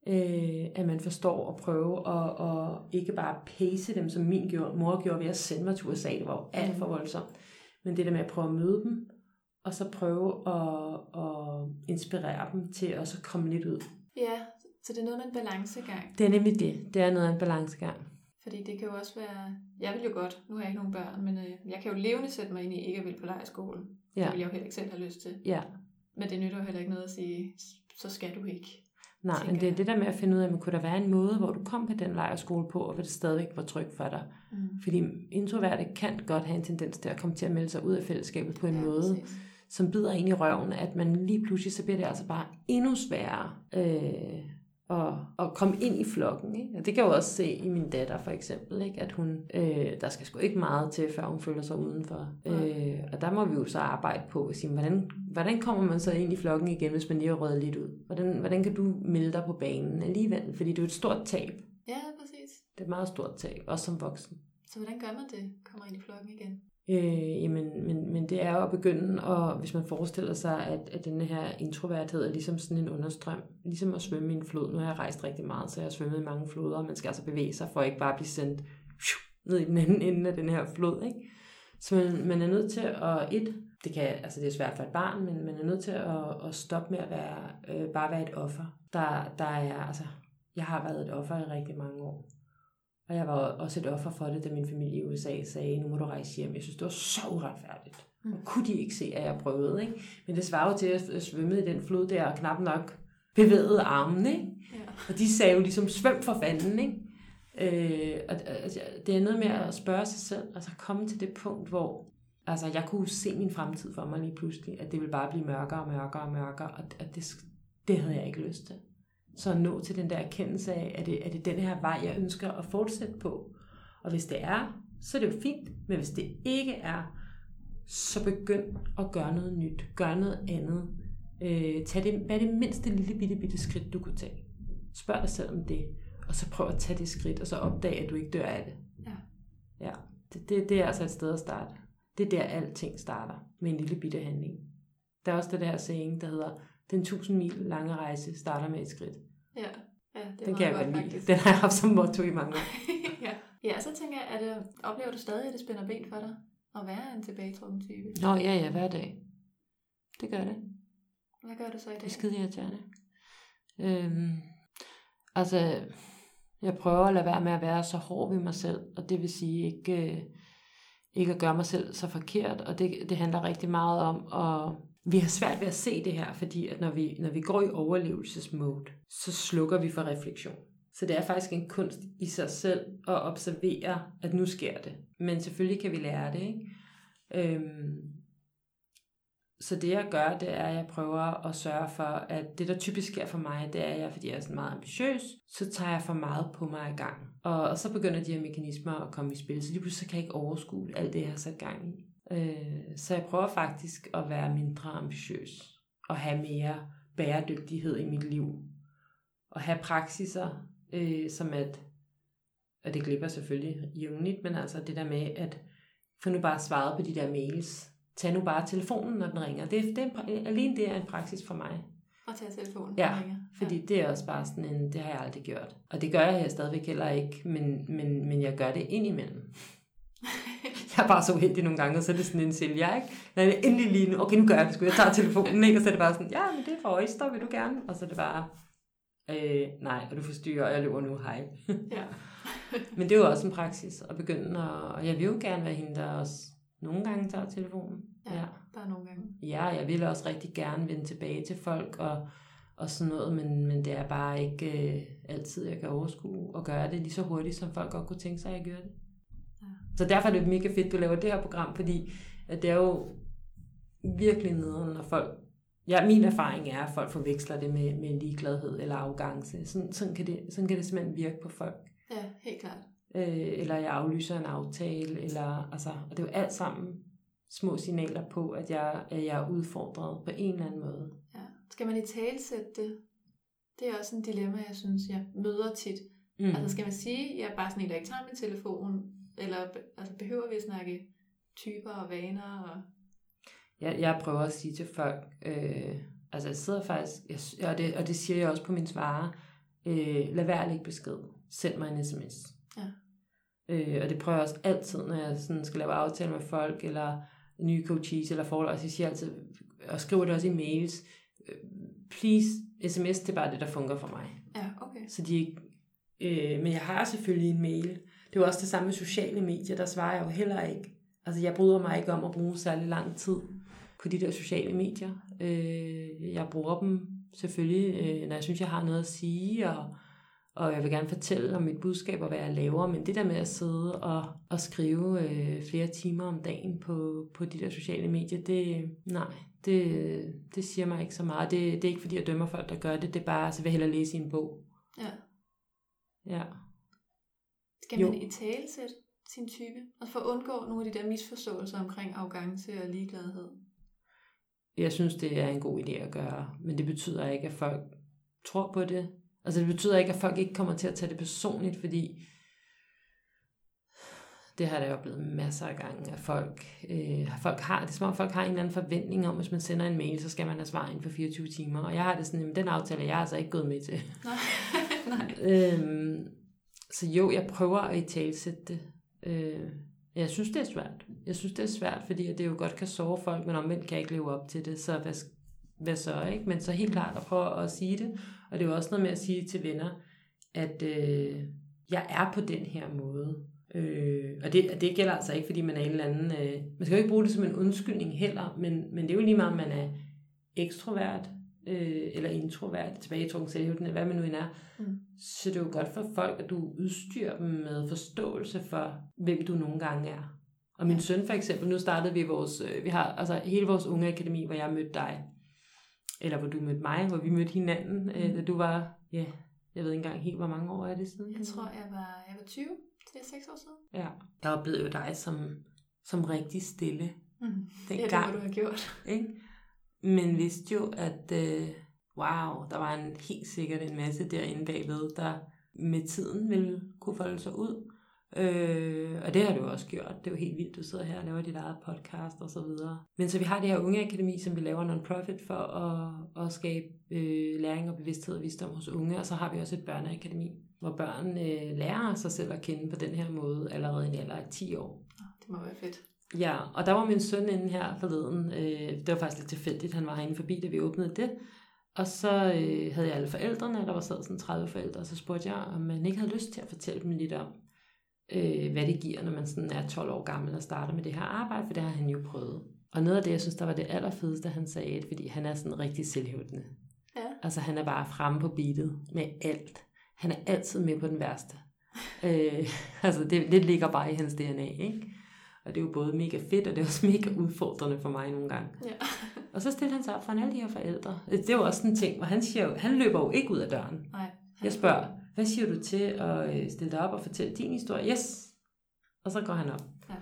øh, at man forstår at prøve at, og ikke bare pace dem, som min gjorde, mor gjorde ved at sende mig til U S A. Det var jo alt for voldsomt. Men det der med at prøve at møde dem, og så prøve at, at inspirere dem til at så komme lidt ud. Ja, så det er noget med en balancegang. Det er nemlig det. Det er noget af en balancegang. Fordi det kan jo også være... Jeg vil jo godt, nu har jeg ikke nogen børn, men jeg kan jo levende sætte mig ind i ikke at ville på lejrskolen. Ja. Det vil jeg jo heller ikke selv have lyst til. Ja. Men det nytter jo heller ikke noget at sige, så skal du ikke. Nej, men det er det der med at finde ud af, at man kunne der være en måde, hvor du kom på den lejrskole på, og hvor det stadigvæk var trygt for dig. Mm. Fordi introverte kan godt have en tendens til at komme til at melde sig ud af fællesskabet på en ja, måde, præcis. Som bider ind i røven, at man lige pludselig, så bliver det altså bare endnu sværere øh, at, at komme ind i flokken. Ikke? Og det kan jeg jo også se i min datter for eksempel, ikke? At hun, øh, der skal sgu ikke meget til, før hun føler sig udenfor. Mm. Øh, og der må vi jo så arbejde på at sige, hvordan, hvordan kommer man så ind i flokken igen, hvis man lige har røget lidt ud? Hvordan, hvordan kan du melde dig på banen alligevel? Fordi det er jo et stort tab. Ja, præcis. Det er et meget stort tab, også som voksen. Så hvordan gør man det? Kommer ind i flokken igen? Øh, jamen, men, men det er jo at begynde, og hvis man forestiller sig, at, at denne her introverthed er ligesom sådan en understrøm, ligesom at svømme i en flod. Nu har jeg rejst rigtig meget, så jeg har svømmet i mange floder, og man skal altså bevæge sig, for at ikke bare blive sendt ned i den anden ende af den her flod, ikke? Så man, man er nødt til at, et, det kan, altså det er svært for et barn, men man er nødt til at, at stoppe med at være, øh, bare være et offer. Der, der er, altså, jeg har været et offer i rigtig mange år. Og jeg var også et offer for det, da min familie i U S A sagde, nu må du rejse hjem. Jeg synes, det var så uretfærdigt. Og kunne de ikke se, at jeg prøvede, ikke? Men det svarer jo til, at jeg svømmede i den flod der, og knap nok bevægede armene, ikke? Ja. Og de sagde jo ligesom, svøm for fanden, ikke? Øh, og det er noget med at spørge sig selv, altså komme til det punkt, hvor altså, jeg kunne se min fremtid for mig lige pludselig, at det ville bare blive mørkere og mørkere og mørkere, og det, det havde jeg ikke lyst til. Så at nå til den der erkendelse af, at det er det den her vej, jeg ønsker at fortsætte på. Og hvis det er, så er det jo fint. Men hvis det ikke er, så begynd at gøre noget nyt. Gør noget andet. Øh, tag det, hvad er det mindste lille bitte, bitte skridt, du kunne tage? Spørg dig selv om det. Og så prøv at tage det skridt, og så opdag, at du ikke dør af det. Ja. Ja. Det, det, det er altså et sted at starte. Det er der, alting starter. Med en lille bitte handling. Der er også det der saying, der hedder... Den tusind mil lange rejse starter med et skridt. Ja, ja det er den kan godt jeg godt. Den har jeg haft som motto i mange år. ja. ja, så tænker jeg, at øh, oplever du stadig, at det spænder ben for dig? At være en tilbagetrukken type? Nå ja, ja, hver dag. Det gør det. Hvad gør du så i dag? Det er skide irriterende. Øhm, altså, jeg prøver at lade være med at være så hård ved mig selv, og det vil sige ikke, øh, ikke at gøre mig selv så forkert, og det, det handler rigtig meget om at... Vi har svært ved at se det her, fordi at når vi, når vi går i overlevelsesmode, så slukker vi for refleksion. Så det er faktisk en kunst i sig selv at observere, at nu sker det. Men selvfølgelig kan vi lære det, ikke? Øhm, så det jeg gør, det er, at jeg prøver at sørge for, at det der typisk sker for mig, det er, at jeg, fordi jeg er sådan meget ambitiøs, så tager jeg for meget på mig i gang. Og, og så begynder de her mekanismer at komme i spil, så lige pludselig kan jeg ikke overskue alt det, jeg har sat gang i. Så jeg prøver faktisk at være mindre ambitiøs og have mere bæredygtighed i mit liv og have praksiser øh, som at, og det glipper selvfølgelig jævnligt, men altså det der med at få nu bare svaret på de der mails, tag nu bare telefonen når den ringer, det, det er en, alene det er en praksis for mig at tage telefonen ja, når den ringer ja. Fordi det er også bare sådan en, det har jeg aldrig gjort, og det gør jeg her stadigvæk heller ikke, men, men, men jeg gør det indimellem. Jeg er bare så uheldig nogle gange, og så er det sådan en selv, jeg ikke? Når det er endelig lige nu, okay, nu gør jeg det sgu, jeg tager telefonen, ikke? Og så er det bare sådan, ja, men det er for Øster, vil du gerne? Og så er det bare, øh, nej, og du forstyrrer, og jeg løber nu, hej. Ja. Men det er jo også en praksis at begynde, at, og jeg vil jo gerne være hende, der også nogle gange tager telefonen. Ja, ja, der er nogle gange. Ja, jeg vil også rigtig gerne vende tilbage til folk, og, og sådan noget, men, men det er bare ikke, øh, altid, jeg kan overskue og gøre det lige så hurtigt, som folk godt kunne tænke sig, at jeg gør det. Ja. Så derfor er det mega fedt, du laver det her program, fordi at det er jo virkelig nederen, når folk... Ja, min erfaring er, at folk forveksler det med, med ligegladhed eller arrogance. Sådan, sådan, kan det, sådan kan det simpelthen virke på folk. Ja, helt klart. Øh, eller jeg aflyser en aftale, eller, altså, og det er jo alt sammen små signaler på, at jeg, at jeg er udfordret på en eller anden måde. Ja. Skal man i talesætte det? Det er også en dilemma, jeg synes, jeg møder tit. Mm. Altså skal man sige, at jeg er bare sådan en, der ikke tager min telefon, eller altså, behøver vi at snakke typer og vaner? Og... Jeg, jeg prøver at sige til folk, øh, altså jeg sidder faktisk, jeg, og, det, og det siger jeg også på min svarer, øh, lad være at lægge besked, send mig en sms. Ja. Øh, og det prøver jeg også altid, når jeg sådan skal lave aftale med folk, eller nye coaches, eller forhold, så siger jeg altid, og skriver det også i mails, øh, please, sms, det er bare det, der fungerer for mig. Ja, okay. Så de ikke, øh, men jeg har selvfølgelig en mail. Det er jo også det samme med sociale medier, der svarer jeg jo heller ikke. Altså, jeg bryder mig ikke om at bruge særlig lang tid på de der sociale medier. Øh, jeg bruger dem selvfølgelig, øh, når jeg synes, jeg har noget at sige, og, og jeg vil gerne fortælle om mit budskab og hvad jeg laver, men det der med at sidde og, og skrive øh, flere timer om dagen på, på de der sociale medier, det, nej, det, det siger mig ikke så meget. Det, det er ikke, fordi jeg dømmer folk, der gør det. Det er bare, så vil jeg hellere læse i en bog. Ja. Ja. Skal man i talesæt sin type? Og for at undgå nogle af de der misforståelser omkring arrogance og ligegladhed? Jeg synes, det er en god idé at gøre, men det betyder ikke, at folk tror på det. Altså det betyder ikke, at folk ikke kommer til at tage det personligt, fordi det har jeg oplevet masser af gange, at folk, øh, folk har, det er som om folk har en eller anden forventning om, hvis man sender en mail, så skal man have svar inden for fireogtyve timer, og jeg har det sådan, men den aftale, jeg er altså ikke gået med til. Nej, nej. øhm, så jo, jeg prøver at italesætte det. Øh, jeg synes, det er svært. Jeg synes, det er svært, fordi det jo godt kan sove folk, men omvendt kan jeg ikke leve op til det, så hvad, hvad så, ikke? Men så helt klart at prøve at sige det, og det er jo også noget med at sige til venner, at øh, jeg er på den her måde. Øh, og det, det gælder altså ikke, fordi man er en eller anden... Øh, man skal jo ikke bruge det som en undskyldning heller, men, men det er jo lige meget, om man er ekstrovert øh, eller introvert, tilbagetrukken selvhævdende, hvad man nu end er. Mm. Så det er jo godt for folk, at du udstyrer dem med forståelse for, hvem du nogle gange er. Og min søn for eksempel, nu startede vi vores... Øh, vi har altså hele vores ungeakademi, hvor jeg mødte dig. Eller hvor du mødte mig, hvor vi mødte hinanden, øh, da du var... Ja, yeah, jeg ved ikke engang helt, hvor mange år er det siden. Jeg tror, jeg var, jeg var tyve. Det er seks år siden. Ja. Jeg oplevede jo dig som, som rigtig stille. Mm. Den ja, gang, det må du have gjort. Ikke? Men vidste jo, at øh, wow, der var en, helt sikkert en masse derinde bagved, der med tiden ville kunne folde sig ud. Øh, og det har du også gjort. Det er jo helt vildt, du sidder her og laver dit eget podcast og så videre. Men så vi har det her ungeakademi, som vi laver non-profit for at, at skabe øh, læring og bevidsthed og visdom hos unge. Og så har vi også et børneakademi, hvor børn øh, lærer sig selv at kende på den her måde allerede i en alder af ti år. Det må være fedt. Ja, og der var min søn inde her forleden. Øh, det var faktisk lidt tilfældigt, han var herinde forbi, da vi åbnede det. Og så øh, havde jeg alle forældrene, der var sad sådan tredive forældre, og så spurgte jeg, om man ikke havde lyst til at fortælle dem lidt om, Øh, hvad det giver, når man sådan er tolv år gammel og starter med det her arbejde, for det har han jo prøvet. Og noget af det, jeg synes, der var det allerfedeste, han sagde, fordi han er sådan rigtig selvhævdende. Ja. Altså, han er bare fremme på beatet med alt. Han er altid med på den værste. øh, altså, det, det ligger bare i hans D N A, ikke? Og det er jo både mega fedt, og det er også mega udfordrende for mig nogle gange. Ja. Og så stillede han sig op foran alle de her forældre. Det er jo også sådan en ting, hvor han, siger jo, han løber jo ikke ud af døren. Nej. Jeg spørger, hvad siger du til at stille dig op og fortælle din historie? Yes! Og så går han op. Ja.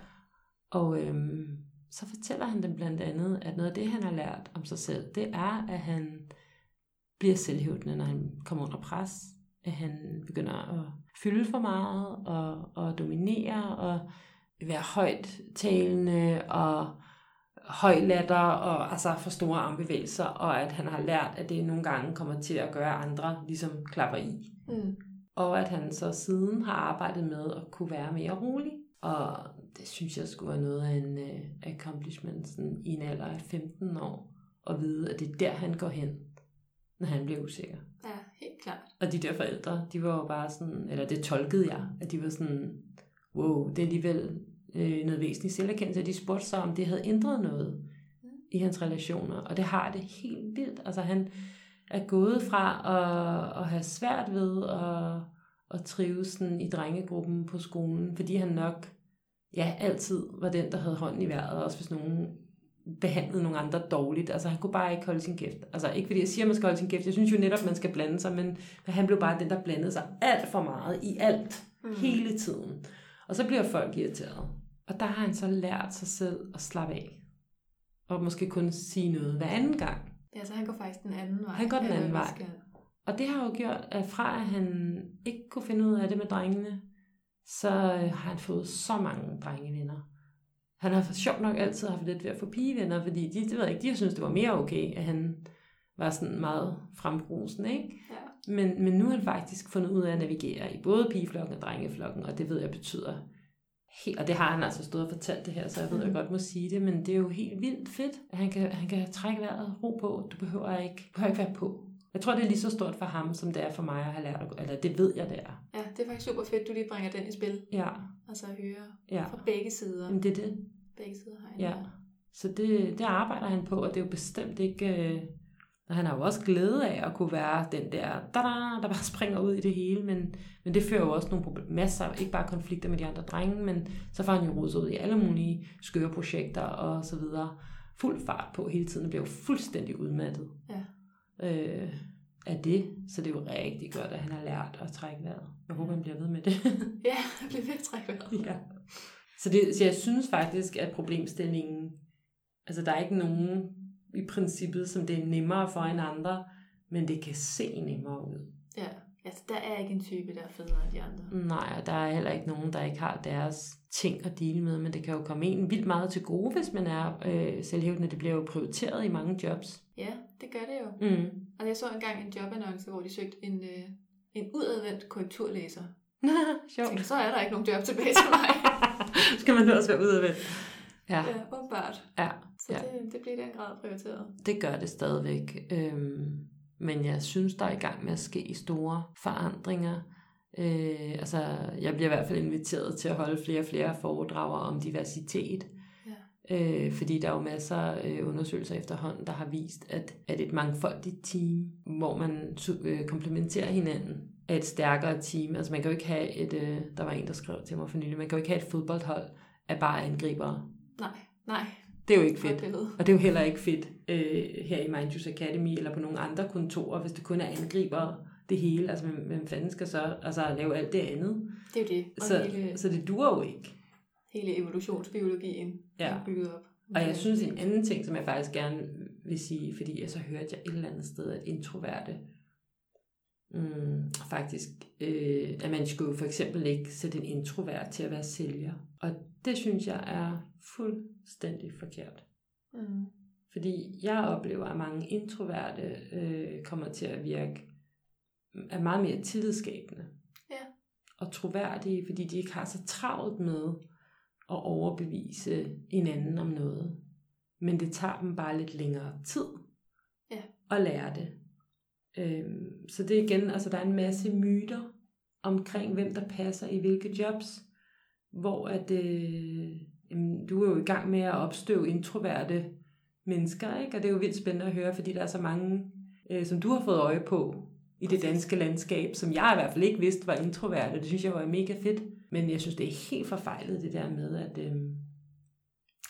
Og øhm, så fortæller han dem blandt andet, at noget af det, han har lært om sig selv, det er, at han bliver selvhævdende, når han kommer under pres. At han begynder at fylde for meget og, og dominere og være højt talende og høj latter og altså for store armbevægelser, og at han har lært, at det nogle gange kommer til at gøre andre ligesom klapper i. Mm. Og at han så siden har arbejdet med at kunne være mere rolig. Og det synes jeg skulle være noget af en uh, accomplishment sådan, i en alder af femten år, at vide, at det er der, han går hen, når han bliver usikker. Ja, helt klart. Og de der forældre, de var jo bare sådan, eller det tolkede jeg, at de var sådan, wow, det er alligevel øh, noget væsentligt selverkendelse, og de spurgte sig, om det havde ændret noget mm. i hans relationer, og det har det helt vildt. Altså han... er gået fra at, at have svært ved at, at trives sådan i drengegruppen på skolen, fordi han nok ja, altid var den, der havde hånden i vejret, også hvis nogen behandlede nogle andre dårligt. Altså han kunne bare ikke holde sin kæft. Altså ikke fordi jeg siger, at man skal holde sin kæft. Jeg synes jo netop, at man skal blande sig, men han blev bare den, der blandede sig alt for meget i alt, mm. hele tiden. Og så bliver folk irriteret. Og der har han så lært sig selv at slappe af. Og måske kun sige noget hver anden gang. Ja, så han går faktisk den anden vej. Han går den anden vej. Og det har jo gjort, at fra at han ikke kunne finde ud af det med drengene, så har han fået så mange drengevenner. Han har sjovt nok altid haft lidt ved at få pigevenner, fordi de, det ved jeg ikke, de synes det var mere okay, at han var sådan meget frembrusende, ikke? Ja. Men, men nu har han faktisk fundet ud af at navigere i både pigeflokken og drengeflokken, og det ved jeg betyder helt, og det har han altså stået og fortalt det her, så jeg ved, at jeg godt må sige det, men det er jo helt vildt fedt, at han kan, han kan trække vejret, ro på, du behøver ikke, du behøver ikke være på. Jeg tror, det er lige så stort for ham, som det er for mig at have lært, eller det ved jeg, det er. Ja, det er faktisk super fedt, du lige bringer den i spil. Ja. Altså at høre ja. fra begge sider. Jamen, det er det. Begge sider har han. Ja, der. Så det, det arbejder han på, og det er jo bestemt ikke... Øh... Og han har jo også glæde af at kunne være den der, der bare springer ud i det hele, men, men det fører jo også nogle problemer, masser, ikke bare konflikter med de andre drenge, men så får han jo rodet ud i alle mulige skøre projekter og så videre. Fuld fart på hele tiden, og bliver jo fuldstændig udmattet ja. øh, af det, så det er jo rigtig godt, at han har lært at trække vejret. Jeg håber, han bliver ved med det. Ja, han bliver ved at trække vejret. Ja. Så, det, så jeg synes faktisk, at problemstillingen, altså der er ikke nogen... i princippet, som det er nemmere for en andre, men det kan se nemmere ud. Ja, altså der er ikke en type, der er federe end de andre. Nej, og der er heller ikke nogen, der ikke har deres ting at dele med, men det kan jo komme en vildt meget til gode, hvis man er øh, selvhævdende. Det bliver jo prioriteret i mange jobs. Ja, det gør det jo. Mm. Og jeg så engang en jobannonce, hvor de søgte en, øh, en udadvendt korrekturlæser. Sjovt. Så er der ikke nogen job tilbage til mig. Skal man da også være udadvendt? Ja, åbenbart. Ja, ja. Så ja. Det, det bliver i den grad prioriteret. Det gør det stadigvæk. Øhm, men jeg synes, der er i gang med at ske store forandringer. Øh, altså, jeg bliver i hvert fald inviteret til at holde flere og flere foredrag om diversitet. Ja. Øh, fordi der er jo masser af undersøgelser efterhånden, der har vist, at, at et mangfoldigt team, hvor man øh, komplementerer hinanden, er et stærkere team. Altså, man kan jo ikke have et... Øh, der var en, der skrev til mig for nylig. Man kan jo ikke have et fodboldhold af bare angribere. Nej, nej. Det er jo ikke fedt. Og det er jo heller ikke fedt øh, her i MindJuice Academy eller på nogle andre kontorer, hvis det kun er angriber det hele. Altså, hvem fanden skal så altså, lave alt det andet? Det er jo det. Så, hele, så det duer jo ikke. Hele evolutionsbiologien ja. er bygget op. Og jeg synes, en anden ting, som jeg faktisk gerne vil sige, fordi jeg så hørte jeg et eller andet sted, at introverte mm, faktisk, øh, at man skulle for eksempel ikke sætte en introvert til at være sælger. Og det synes jeg er fuldstændig forkert. Mm. Fordi jeg oplever, at mange introverte øh, kommer til at virke er meget mere tillidsskabende. Yeah. Og troværdige, fordi de ikke har så travlt med at overbevise hinanden om noget. Men det tager dem bare lidt længere tid yeah. at lære det. Øhm, så det er igen, altså der er en masse myter omkring, hvem der passer i hvilke jobs. Hvor at, øh, jamen, du er jo i gang med at opstøve introverte mennesker, ikke? Og det er jo vildt spændende at høre, fordi der er så mange, øh, som du har fået øje på i det danske landskab, som jeg i hvert fald ikke vidste var introverte. Det synes jeg var mega fedt. Men jeg synes, det er helt forfejlet det der med, at, øh,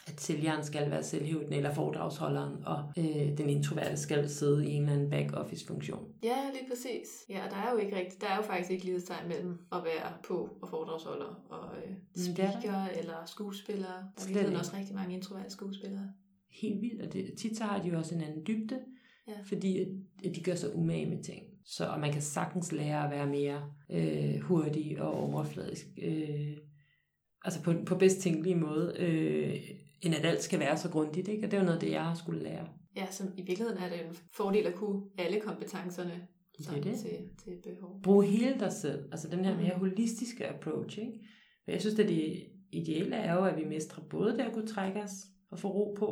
at sælgeren skal være selvhævdende eller foredragsholderen, og øh, den introverte skal sidde i en eller anden back-office-funktion. Ja, lige præcis. Ja, og der er jo ikke rigtigt. Der er jo faktisk ikke lidestegn mellem at være på og foredragsholder og øh, speaker eller skuespillere. Der er virkelig også rigtig mange introverte skuespillere. Helt vildt, og det, tit så har de jo også en anden dybde, ja. fordi at de gør sig umage med ting. Så, og man kan sagtens lære at være mere øh, hurtig og overfladisk. Øh, altså på, på bedst tænkelige måde. Øh, end at alt skal være så grundigt, ikke? Og det er jo noget, det jeg har skulle lære. Ja, så i virkeligheden er det en fordel at kunne alle kompetencerne det det. Til, til behov. Brug hele dig selv, altså den her mere holistiske approach, ikke? For jeg synes, det, det ideelle er jo, at vi mestrer både det at kunne trække os og få ro på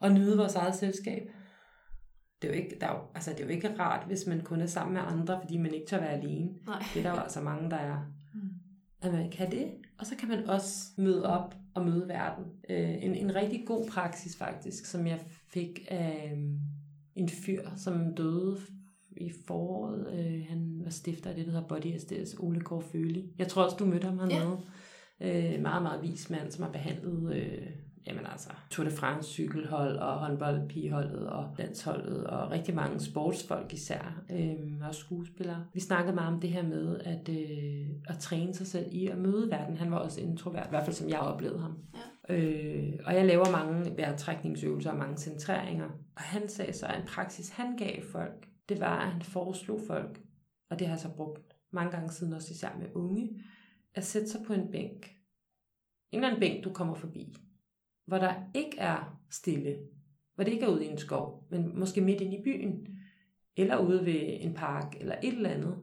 og nyde vores eget selskab. Det er jo ikke, der er jo, altså, det er jo ikke rart, hvis man kun er sammen med andre, fordi man ikke tør være alene. Nej. Det er der jo altså mange, der er. At man kan det, og så kan man også møde op og møde verden. Øh, en, en rigtig god praksis faktisk, som jeg fik af en fyr, som døde i foråret. Øh, han var stifter af det, der hedder Body Estes, Ole Kård Føling. Jeg tror også, du mødte ham hernede. Ja. Øh, meget, meget vis mand, som har behandlet øh, jamen altså, Tour de France cykelhold og håndboldpigeholdet og landsholdet og rigtig mange sportsfolk især øh, og skuespillere. Vi snakkede meget om det her med at, øh, at træne sig selv i at møde verden. Han var også introvert, i hvert fald som jeg oplevede ham. Ja. Øh, og jeg laver mange vejrtrækningsøvelser og mange centreringer. Og han sagde så, at en praksis, han gav folk, det var, at han foreslog folk, og det har jeg så brugt mange gange siden, også især med unge, at sætte sig på en bænk. En eller anden bænk, du kommer forbi, hvor der ikke er stille, hvor det ikke er ude i en skov, men måske midt inde i byen, eller ude ved en park, eller et eller andet.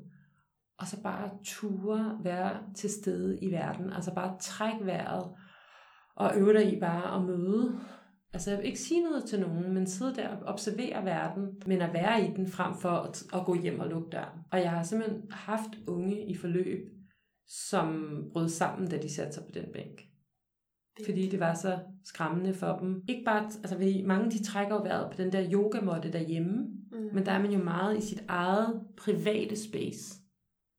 Og så bare ture være til stede i verden, altså bare trække vejret, og øve dig i bare at møde. Altså jeg vil ikke sige noget til nogen, men sidde der og observere verden, men at være i den frem for at, at gå hjem og lukke døren. Og jeg har simpelthen haft unge i forløb, som brød sammen, da de satte sig på den bænk. Fordi det var så skræmmende for dem. Ikke bare, altså mange de trækker vejret på den der yogamåtte derhjemme, mm. men der er man jo meget i sit eget private space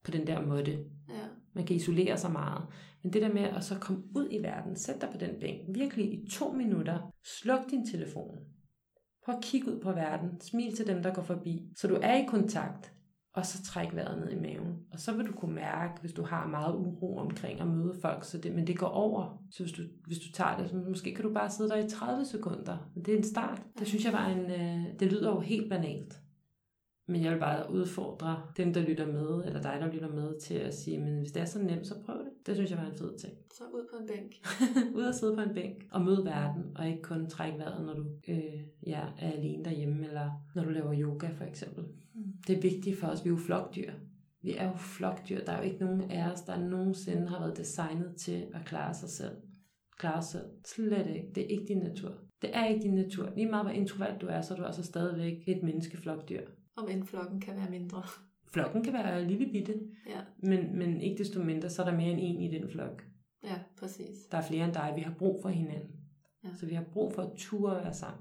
på den der måtte. Ja. Man kan isolere sig meget. Men det der med at så komme ud i verden, sæt dig på den bænk, virkelig i to minutter, sluk din telefon, prøv at kigge ud på verden, smil til dem, der går forbi, så du er i kontakt, og så træk vejret ned i maven. Og så vil du kunne mærke, hvis du har meget uro omkring at møde folk, så det, men det går over. Så hvis du, hvis du tager det, så måske kan du bare sidde der i tredive sekunder. Det er en start. Det synes jeg var en, øh, det lyder jo helt banalt. Men jeg vil bare udfordre dem, der lytter med, eller dig, der lytter med, til at sige, men hvis det er så nemt, så prøv det. Det synes jeg var en fed ting. Så ud på en bænk. Ud og sidde på en bænk og møde verden, og ikke kun trække vejret, når du øh, ja, er alene derhjemme, eller når du laver yoga for eksempel. Mm. Det er vigtigt for os, vi er jo flokdyr. Vi er jo flokdyr. Der er jo ikke nogen af os, der nogensinde har været designet til at klare sig selv. Klare sig selv. Slet ikke. Det er ikke din natur. Det er ikke din natur. Lige meget hvor introvert du er, så er du altså stadigvæk et menneskeflokdyr. Om end flokken kan være mindre. Flokken kan være lille bitte, ja. men, men ikke desto mindre, så er der mere end en i den flok. Ja, præcis. Der er flere end dig, vi har brug for hinanden. Ja. Så vi har brug for at ture at være sammen.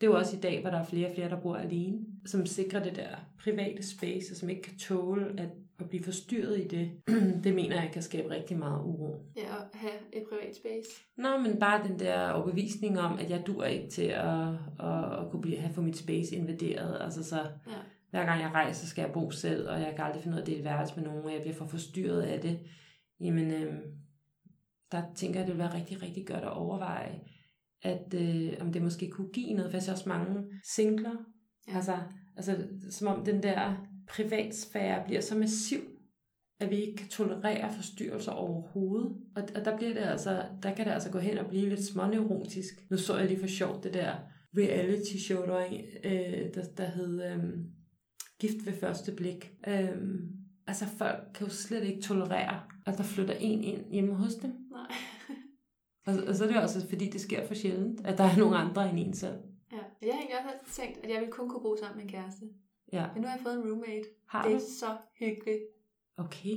Det er jo også i dag, hvor der er flere og flere, der bor alene, som sikrer det der private space, og som ikke kan tåle at, at blive forstyrret i det. Det mener jeg kan skabe rigtig meget uro. Ja, at have et privat space. Nå, men bare den der overbevisning om, at jeg dur ikke til at, at, at kunne blive, have for mit space invaderet. Altså så, ja. Hver gang jeg rejser, skal jeg bo selv, og jeg kan aldrig finde ud af at dele værelse med nogen, og jeg bliver for forstyrret af det. Jamen, øh, der tænker jeg, det vil være rigtig, rigtig godt at overveje, at øh, om det måske kunne give noget, for jeg ser også mange singler, ja. altså, altså som om den der privatsfære bliver så massiv, at vi ikke kan tolerere forstyrrelser overhovedet, og, og der, bliver det altså, der kan det altså gå hen og blive lidt småneurotisk. Nu så jeg lige for sjovt det der reality show, der, øh, der, der hed øh, Gift ved første blik. Øh, altså folk kan jo slet ikke tolerere, at der flytter en ind hjemme hos dem. Nej. Og så er det jo også, fordi det sker for sjældent, at der er nogen andre end en selv. Ja, jeg har egentlig også tænkt, at jeg ville kun kunne bo sammen med en kæreste. Ja. Men nu har jeg fået en roommate. Har det er du? Så hyggeligt. Okay.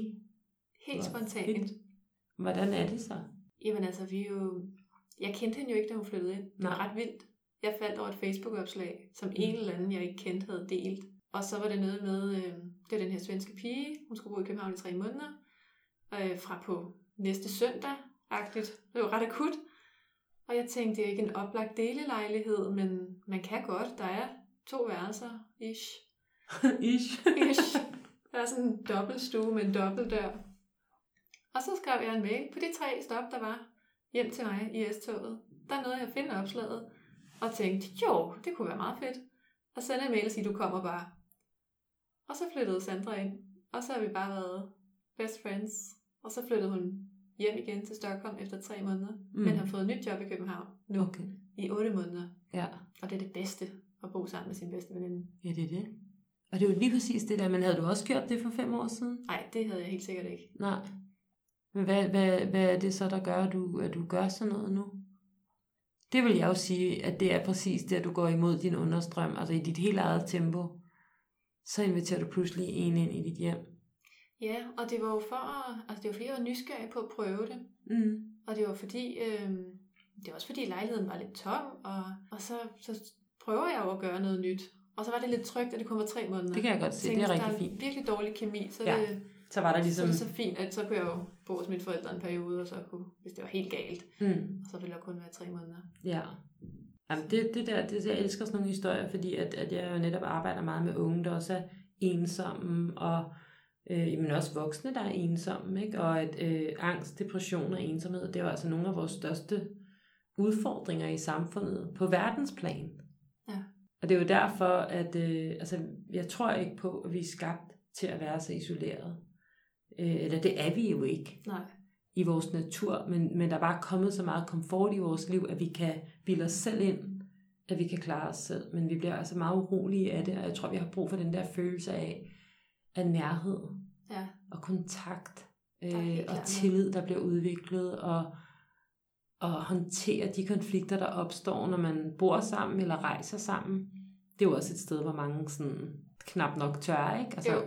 Helt spontant. Hvordan er det så? Jamen altså, vi jo... Jeg kendte hende jo ikke, da hun flyttede ind. Det var ret vildt. Jeg faldt over et Facebook-opslag, som mm. en eller anden, jeg ikke kendte, havde delt. Og så var det noget med... Øh, det var den her svenske pige. Hun skulle bo i København i tre måneder. Øh, fra på næste søndag. Agtigt. Det var ret akut. Og jeg tænkte, det er ikke en oplagt delelejlighed, men man kan godt. Der er to værelser. Ish. Ish. Ish. Der er sådan en dobbeltstue med en dobbeltdør. Og så skrev jeg en mail på de tre stop, der var hjem til mig i S-toget. Der nåede jeg at finde opslaget og tænkte, jo, det kunne være meget fedt. Og sendte en mail og sige, du kommer bare. Og så flyttede Sandra ind. Og så har vi bare været best friends. Og så flyttede hun hjem igen til Stockholm efter tre måneder, mm. men har fået et nyt job i København nu okay. i otte måneder. Ja. Og det er det bedste at bo sammen med sin bedste veninde. Ja, det er det. Og det er jo lige præcis det der, men havde du også gjort det for fem år siden? Nej, det havde jeg helt sikkert ikke. Nej. Men hvad, hvad, hvad er det så, der gør, at du, at du gør sådan noget nu? Det vil jeg jo sige, at det er præcis det, at du går imod din understrøm, altså i dit helt eget tempo. Så inviterer du pludselig en ind i dit hjem. Ja, og det var jo for, altså det var fordi jeg var nysgerrig på at prøve det, mm. og det var fordi, øh, det var også fordi lejligheden var lidt tom, og, og så, så prøver jeg jo at gøre noget nyt, Og så var det lidt trygt, at det kun var tre måneder. Det kan jeg godt se, tænkte, det er rigtig fint. Der er virkelig dårlig kemi, så, ja, det, så var der ligesom... så, så fint, at så kunne jeg jo bo hos mine forældre en periode, og så kunne, hvis det var helt galt, mm. og så ville der kun være tre måneder. Ja. Jamen, det, det der, det, jeg elsker sådan nogle historier, fordi at, at jeg jo netop arbejder meget med unge, der også er ensomme, og øh, men også voksne, der er ensomme, ikke? Og at øh, angst, depression og ensomhed, det er jo altså nogle af vores største udfordringer i samfundet på verdensplan. Ja. Og det er jo derfor, at øh, altså, jeg tror ikke på, at vi er skabt til at være så isoleret. Øh, eller det er vi jo ikke. Nej. I vores natur, men, men der er bare kommet så meget komfort i vores liv, at vi kan bilde os selv ind, at vi kan klare os selv. Men vi bliver altså meget urolige af det, og jeg tror, vi har brug for den der følelse af, af nærhed, ja, og kontakt, øh, og tillid, der bliver udviklet, og, og håndtere de konflikter, der opstår, når man bor sammen eller rejser sammen. Det er jo også et sted, hvor mange sådan... knap nok tør, ikke? Altså, øh,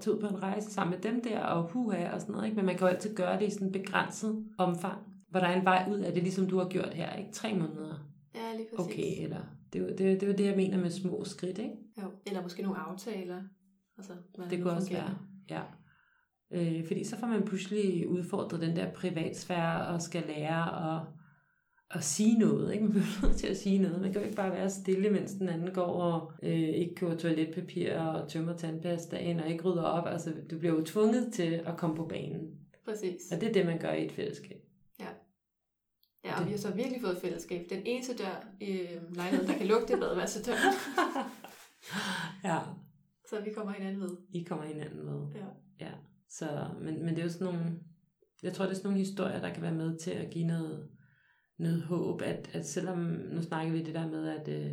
tage ud på en rejse sammen med dem der, og huha, og sådan noget, ikke? Men man kan jo altid gøre det i sådan en begrænset omfang, hvor der er en vej ud af det, ligesom du har gjort her, ikke? Tre måneder. Ja, lige præcis. Okay, eller, det er jo det, det, det, jeg mener med små skridt, ikke? Jo, eller måske nogle aftaler. Altså, det kunne også være, ja. Øh, fordi så får man pludselig udfordret den der privatsfære, og skal lære at, at sige noget, ikke? Man bliver nødt til at sige noget. Man kan jo ikke bare være stille, mens den anden går og øh, ikke køber toiletpapir og tømmer tandpasta ind og ikke rydder op. Altså, du bliver jo tvunget til at komme på banen. Præcis. Og det er det, man gør i et fællesskab. Ja. Ja, og det... vi har så virkelig fået et fællesskab. Den eneste dør i øh, lejligheden, der kan lugte, det er badeværelsedøren. Ja. Så vi kommer hinanden ved. I kommer hinanden ved. Ja. Ja. Så, men, men det er jo sådan nogle... Jeg tror, det er sådan nogle historier, der kan være med til at give noget... noget håb, at, at selvom, nu snakker vi det der med, at øh,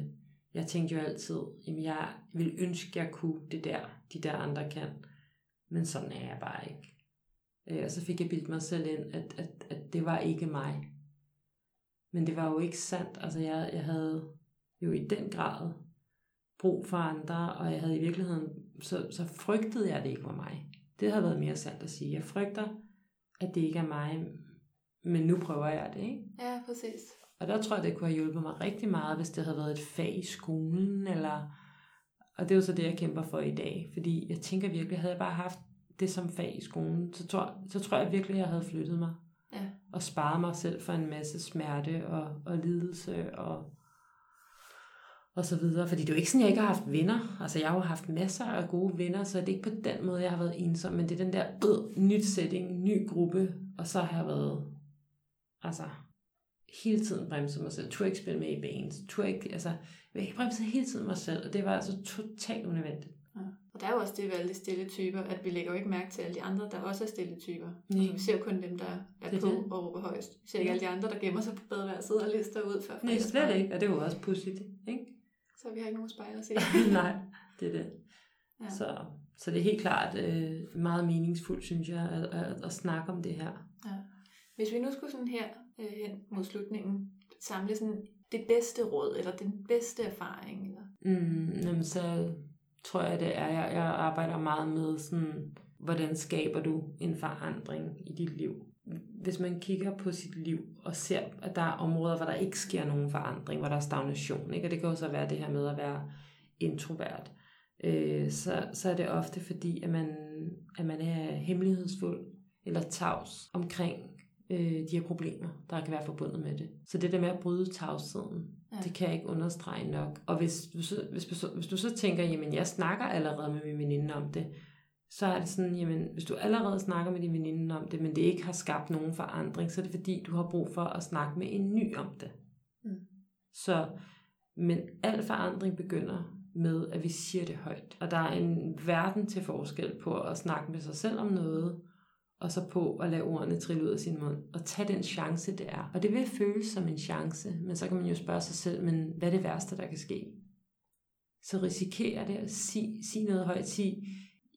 jeg tænkte jo altid, jamen jeg ville ønske, jeg kunne det der, de der andre kan, men sådan er jeg bare ikke. Øh, og så fik jeg bildt mig selv ind, at, at, at det var ikke mig. Men det var jo ikke sandt, altså jeg, jeg havde jo i den grad brug for andre, og jeg havde i virkeligheden, så, så frygtede jeg, det ikke var mig. Det havde været mere sandt at sige, jeg frygter, at det ikke er mig, men nu prøver jeg det, ikke? Ja, præcis. Og der tror jeg, det kunne have hjulpet mig rigtig meget, hvis det havde været et fag i skolen, eller... Og det er jo så det, jeg kæmper for i dag, fordi jeg tænker virkelig, havde jeg bare haft det som fag i skolen, så tror, så tror jeg virkelig, jeg havde flyttet mig. Ja. Og sparet mig selv for en masse smerte og, og lidelse og, og så videre. Fordi det er jo ikke sådan, jeg ikke har haft venner. Altså, jeg har jo haft masser af gode venner, så det er ikke på den måde, jeg har været ensom, men det er den der øh, nyt setting, ny gruppe, og så har jeg været... Altså, hele tiden bremsede mig selv. Turde ikke spille med i bands. Turde ikke, altså, jeg bremsede hele tiden mig selv. Og det var altså totalt unødvendigt. Ja. Og der er jo også det valgte stille typer, at vi lægger jo ikke mærke til alle de andre, der også er stille typer. Ja. Altså, vi ser jo kun dem, der er det på det. Og råber højst. Vi ser ikke alle de andre, der gemmer sig på badeværelset og lister ud før. Nej, slet ikke. Og det var jo også pudsigt, ikke? Så vi har ikke nogen spejler at se. Nej, det er det. Ja. Så, så det er helt klart øh, meget meningsfuldt, synes jeg, at, at, at snakke om det her. Ja. Hvis vi nu skulle sådan her øh, hen mod slutningen samle sådan det bedste råd eller den bedste erfaring, eller? Mm, jamen, så tror jeg det er. Jeg, jeg arbejder meget med sådan, hvordan skaber du en forandring i dit liv? Hvis man kigger på sit liv og ser, at der er områder, hvor der ikke sker nogen forandring, hvor der er stagnation, ikke? Og det kan jo så være det her med at være introvert. Øh, så, så er det ofte fordi, at man, at man er hemmelighedsfuld eller tavs omkring de her problemer, der kan være forbundet med det. Så det der med at bryde tavsheden, ja, det kan jeg ikke understrege nok. Og hvis du så, hvis, hvis du så tænker, jamen jeg snakker allerede med min veninde om det, så er det sådan, jamen hvis du allerede snakker med din veninde om det, men det ikke har skabt nogen forandring, så er det fordi, du har brug for at snakke med en ny om det. Mm. Så, men al forandring begynder med, at vi siger det højt. Og der er en verden til forskel på at snakke med sig selv om noget, og så på at lade ordene trille ud af sin mund, og tage den chance, det er. Og det vil føles som en chance, men så kan man jo spørge sig selv, men hvad er det værste, der kan ske? Så risikerer det at sige, sige noget højt, sige,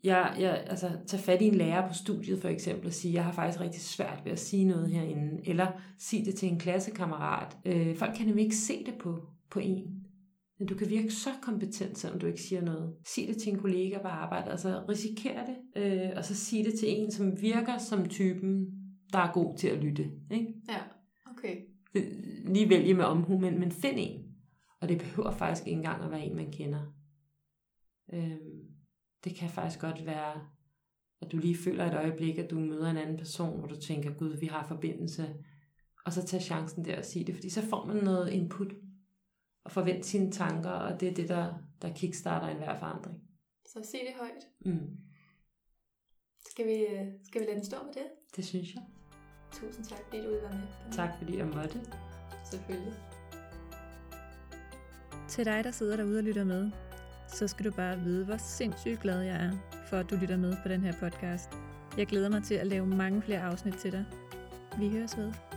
jeg, jeg, altså, tage fat i en lærer på studiet for eksempel, og sige, jeg har faktisk rigtig svært ved at sige noget herinde, eller sige det til en klassekammerat. Øh, folk kan nemlig ikke se det på, på en. Men du kan virke så kompetent, selvom du ikke siger noget. Sig det til en kollega på arbejde, og så risikerer det, øh, og så sig det til en, som virker som typen, der er god til at lytte. Ikke? Ja, okay. Lige vælge med omhu, men, men find en. Og det behøver faktisk ikke engang at være en, man kender. Øhm, det kan faktisk godt være, at du lige føler et øjeblik, at du møder en anden person, hvor du tænker, gud, vi har forbindelse, og så tage chancen der og sige det, fordi så får man noget input, og forvent sine tanker, og det er det, der, der kickstarter enhver forandring. Så sig det højt. Mm. Skal vi, skal vi lade den stå med det? Det synes jeg. Tusind tak, fordi du var med. Tak, fordi jeg måtte. Selvfølgelig. Til dig, der sidder derude og lytter med, så skal du bare vide, hvor sindssygt glad jeg er, for at du lytter med på den her podcast. Jeg glæder mig til at lave mange flere afsnit til dig. Vi høres ved.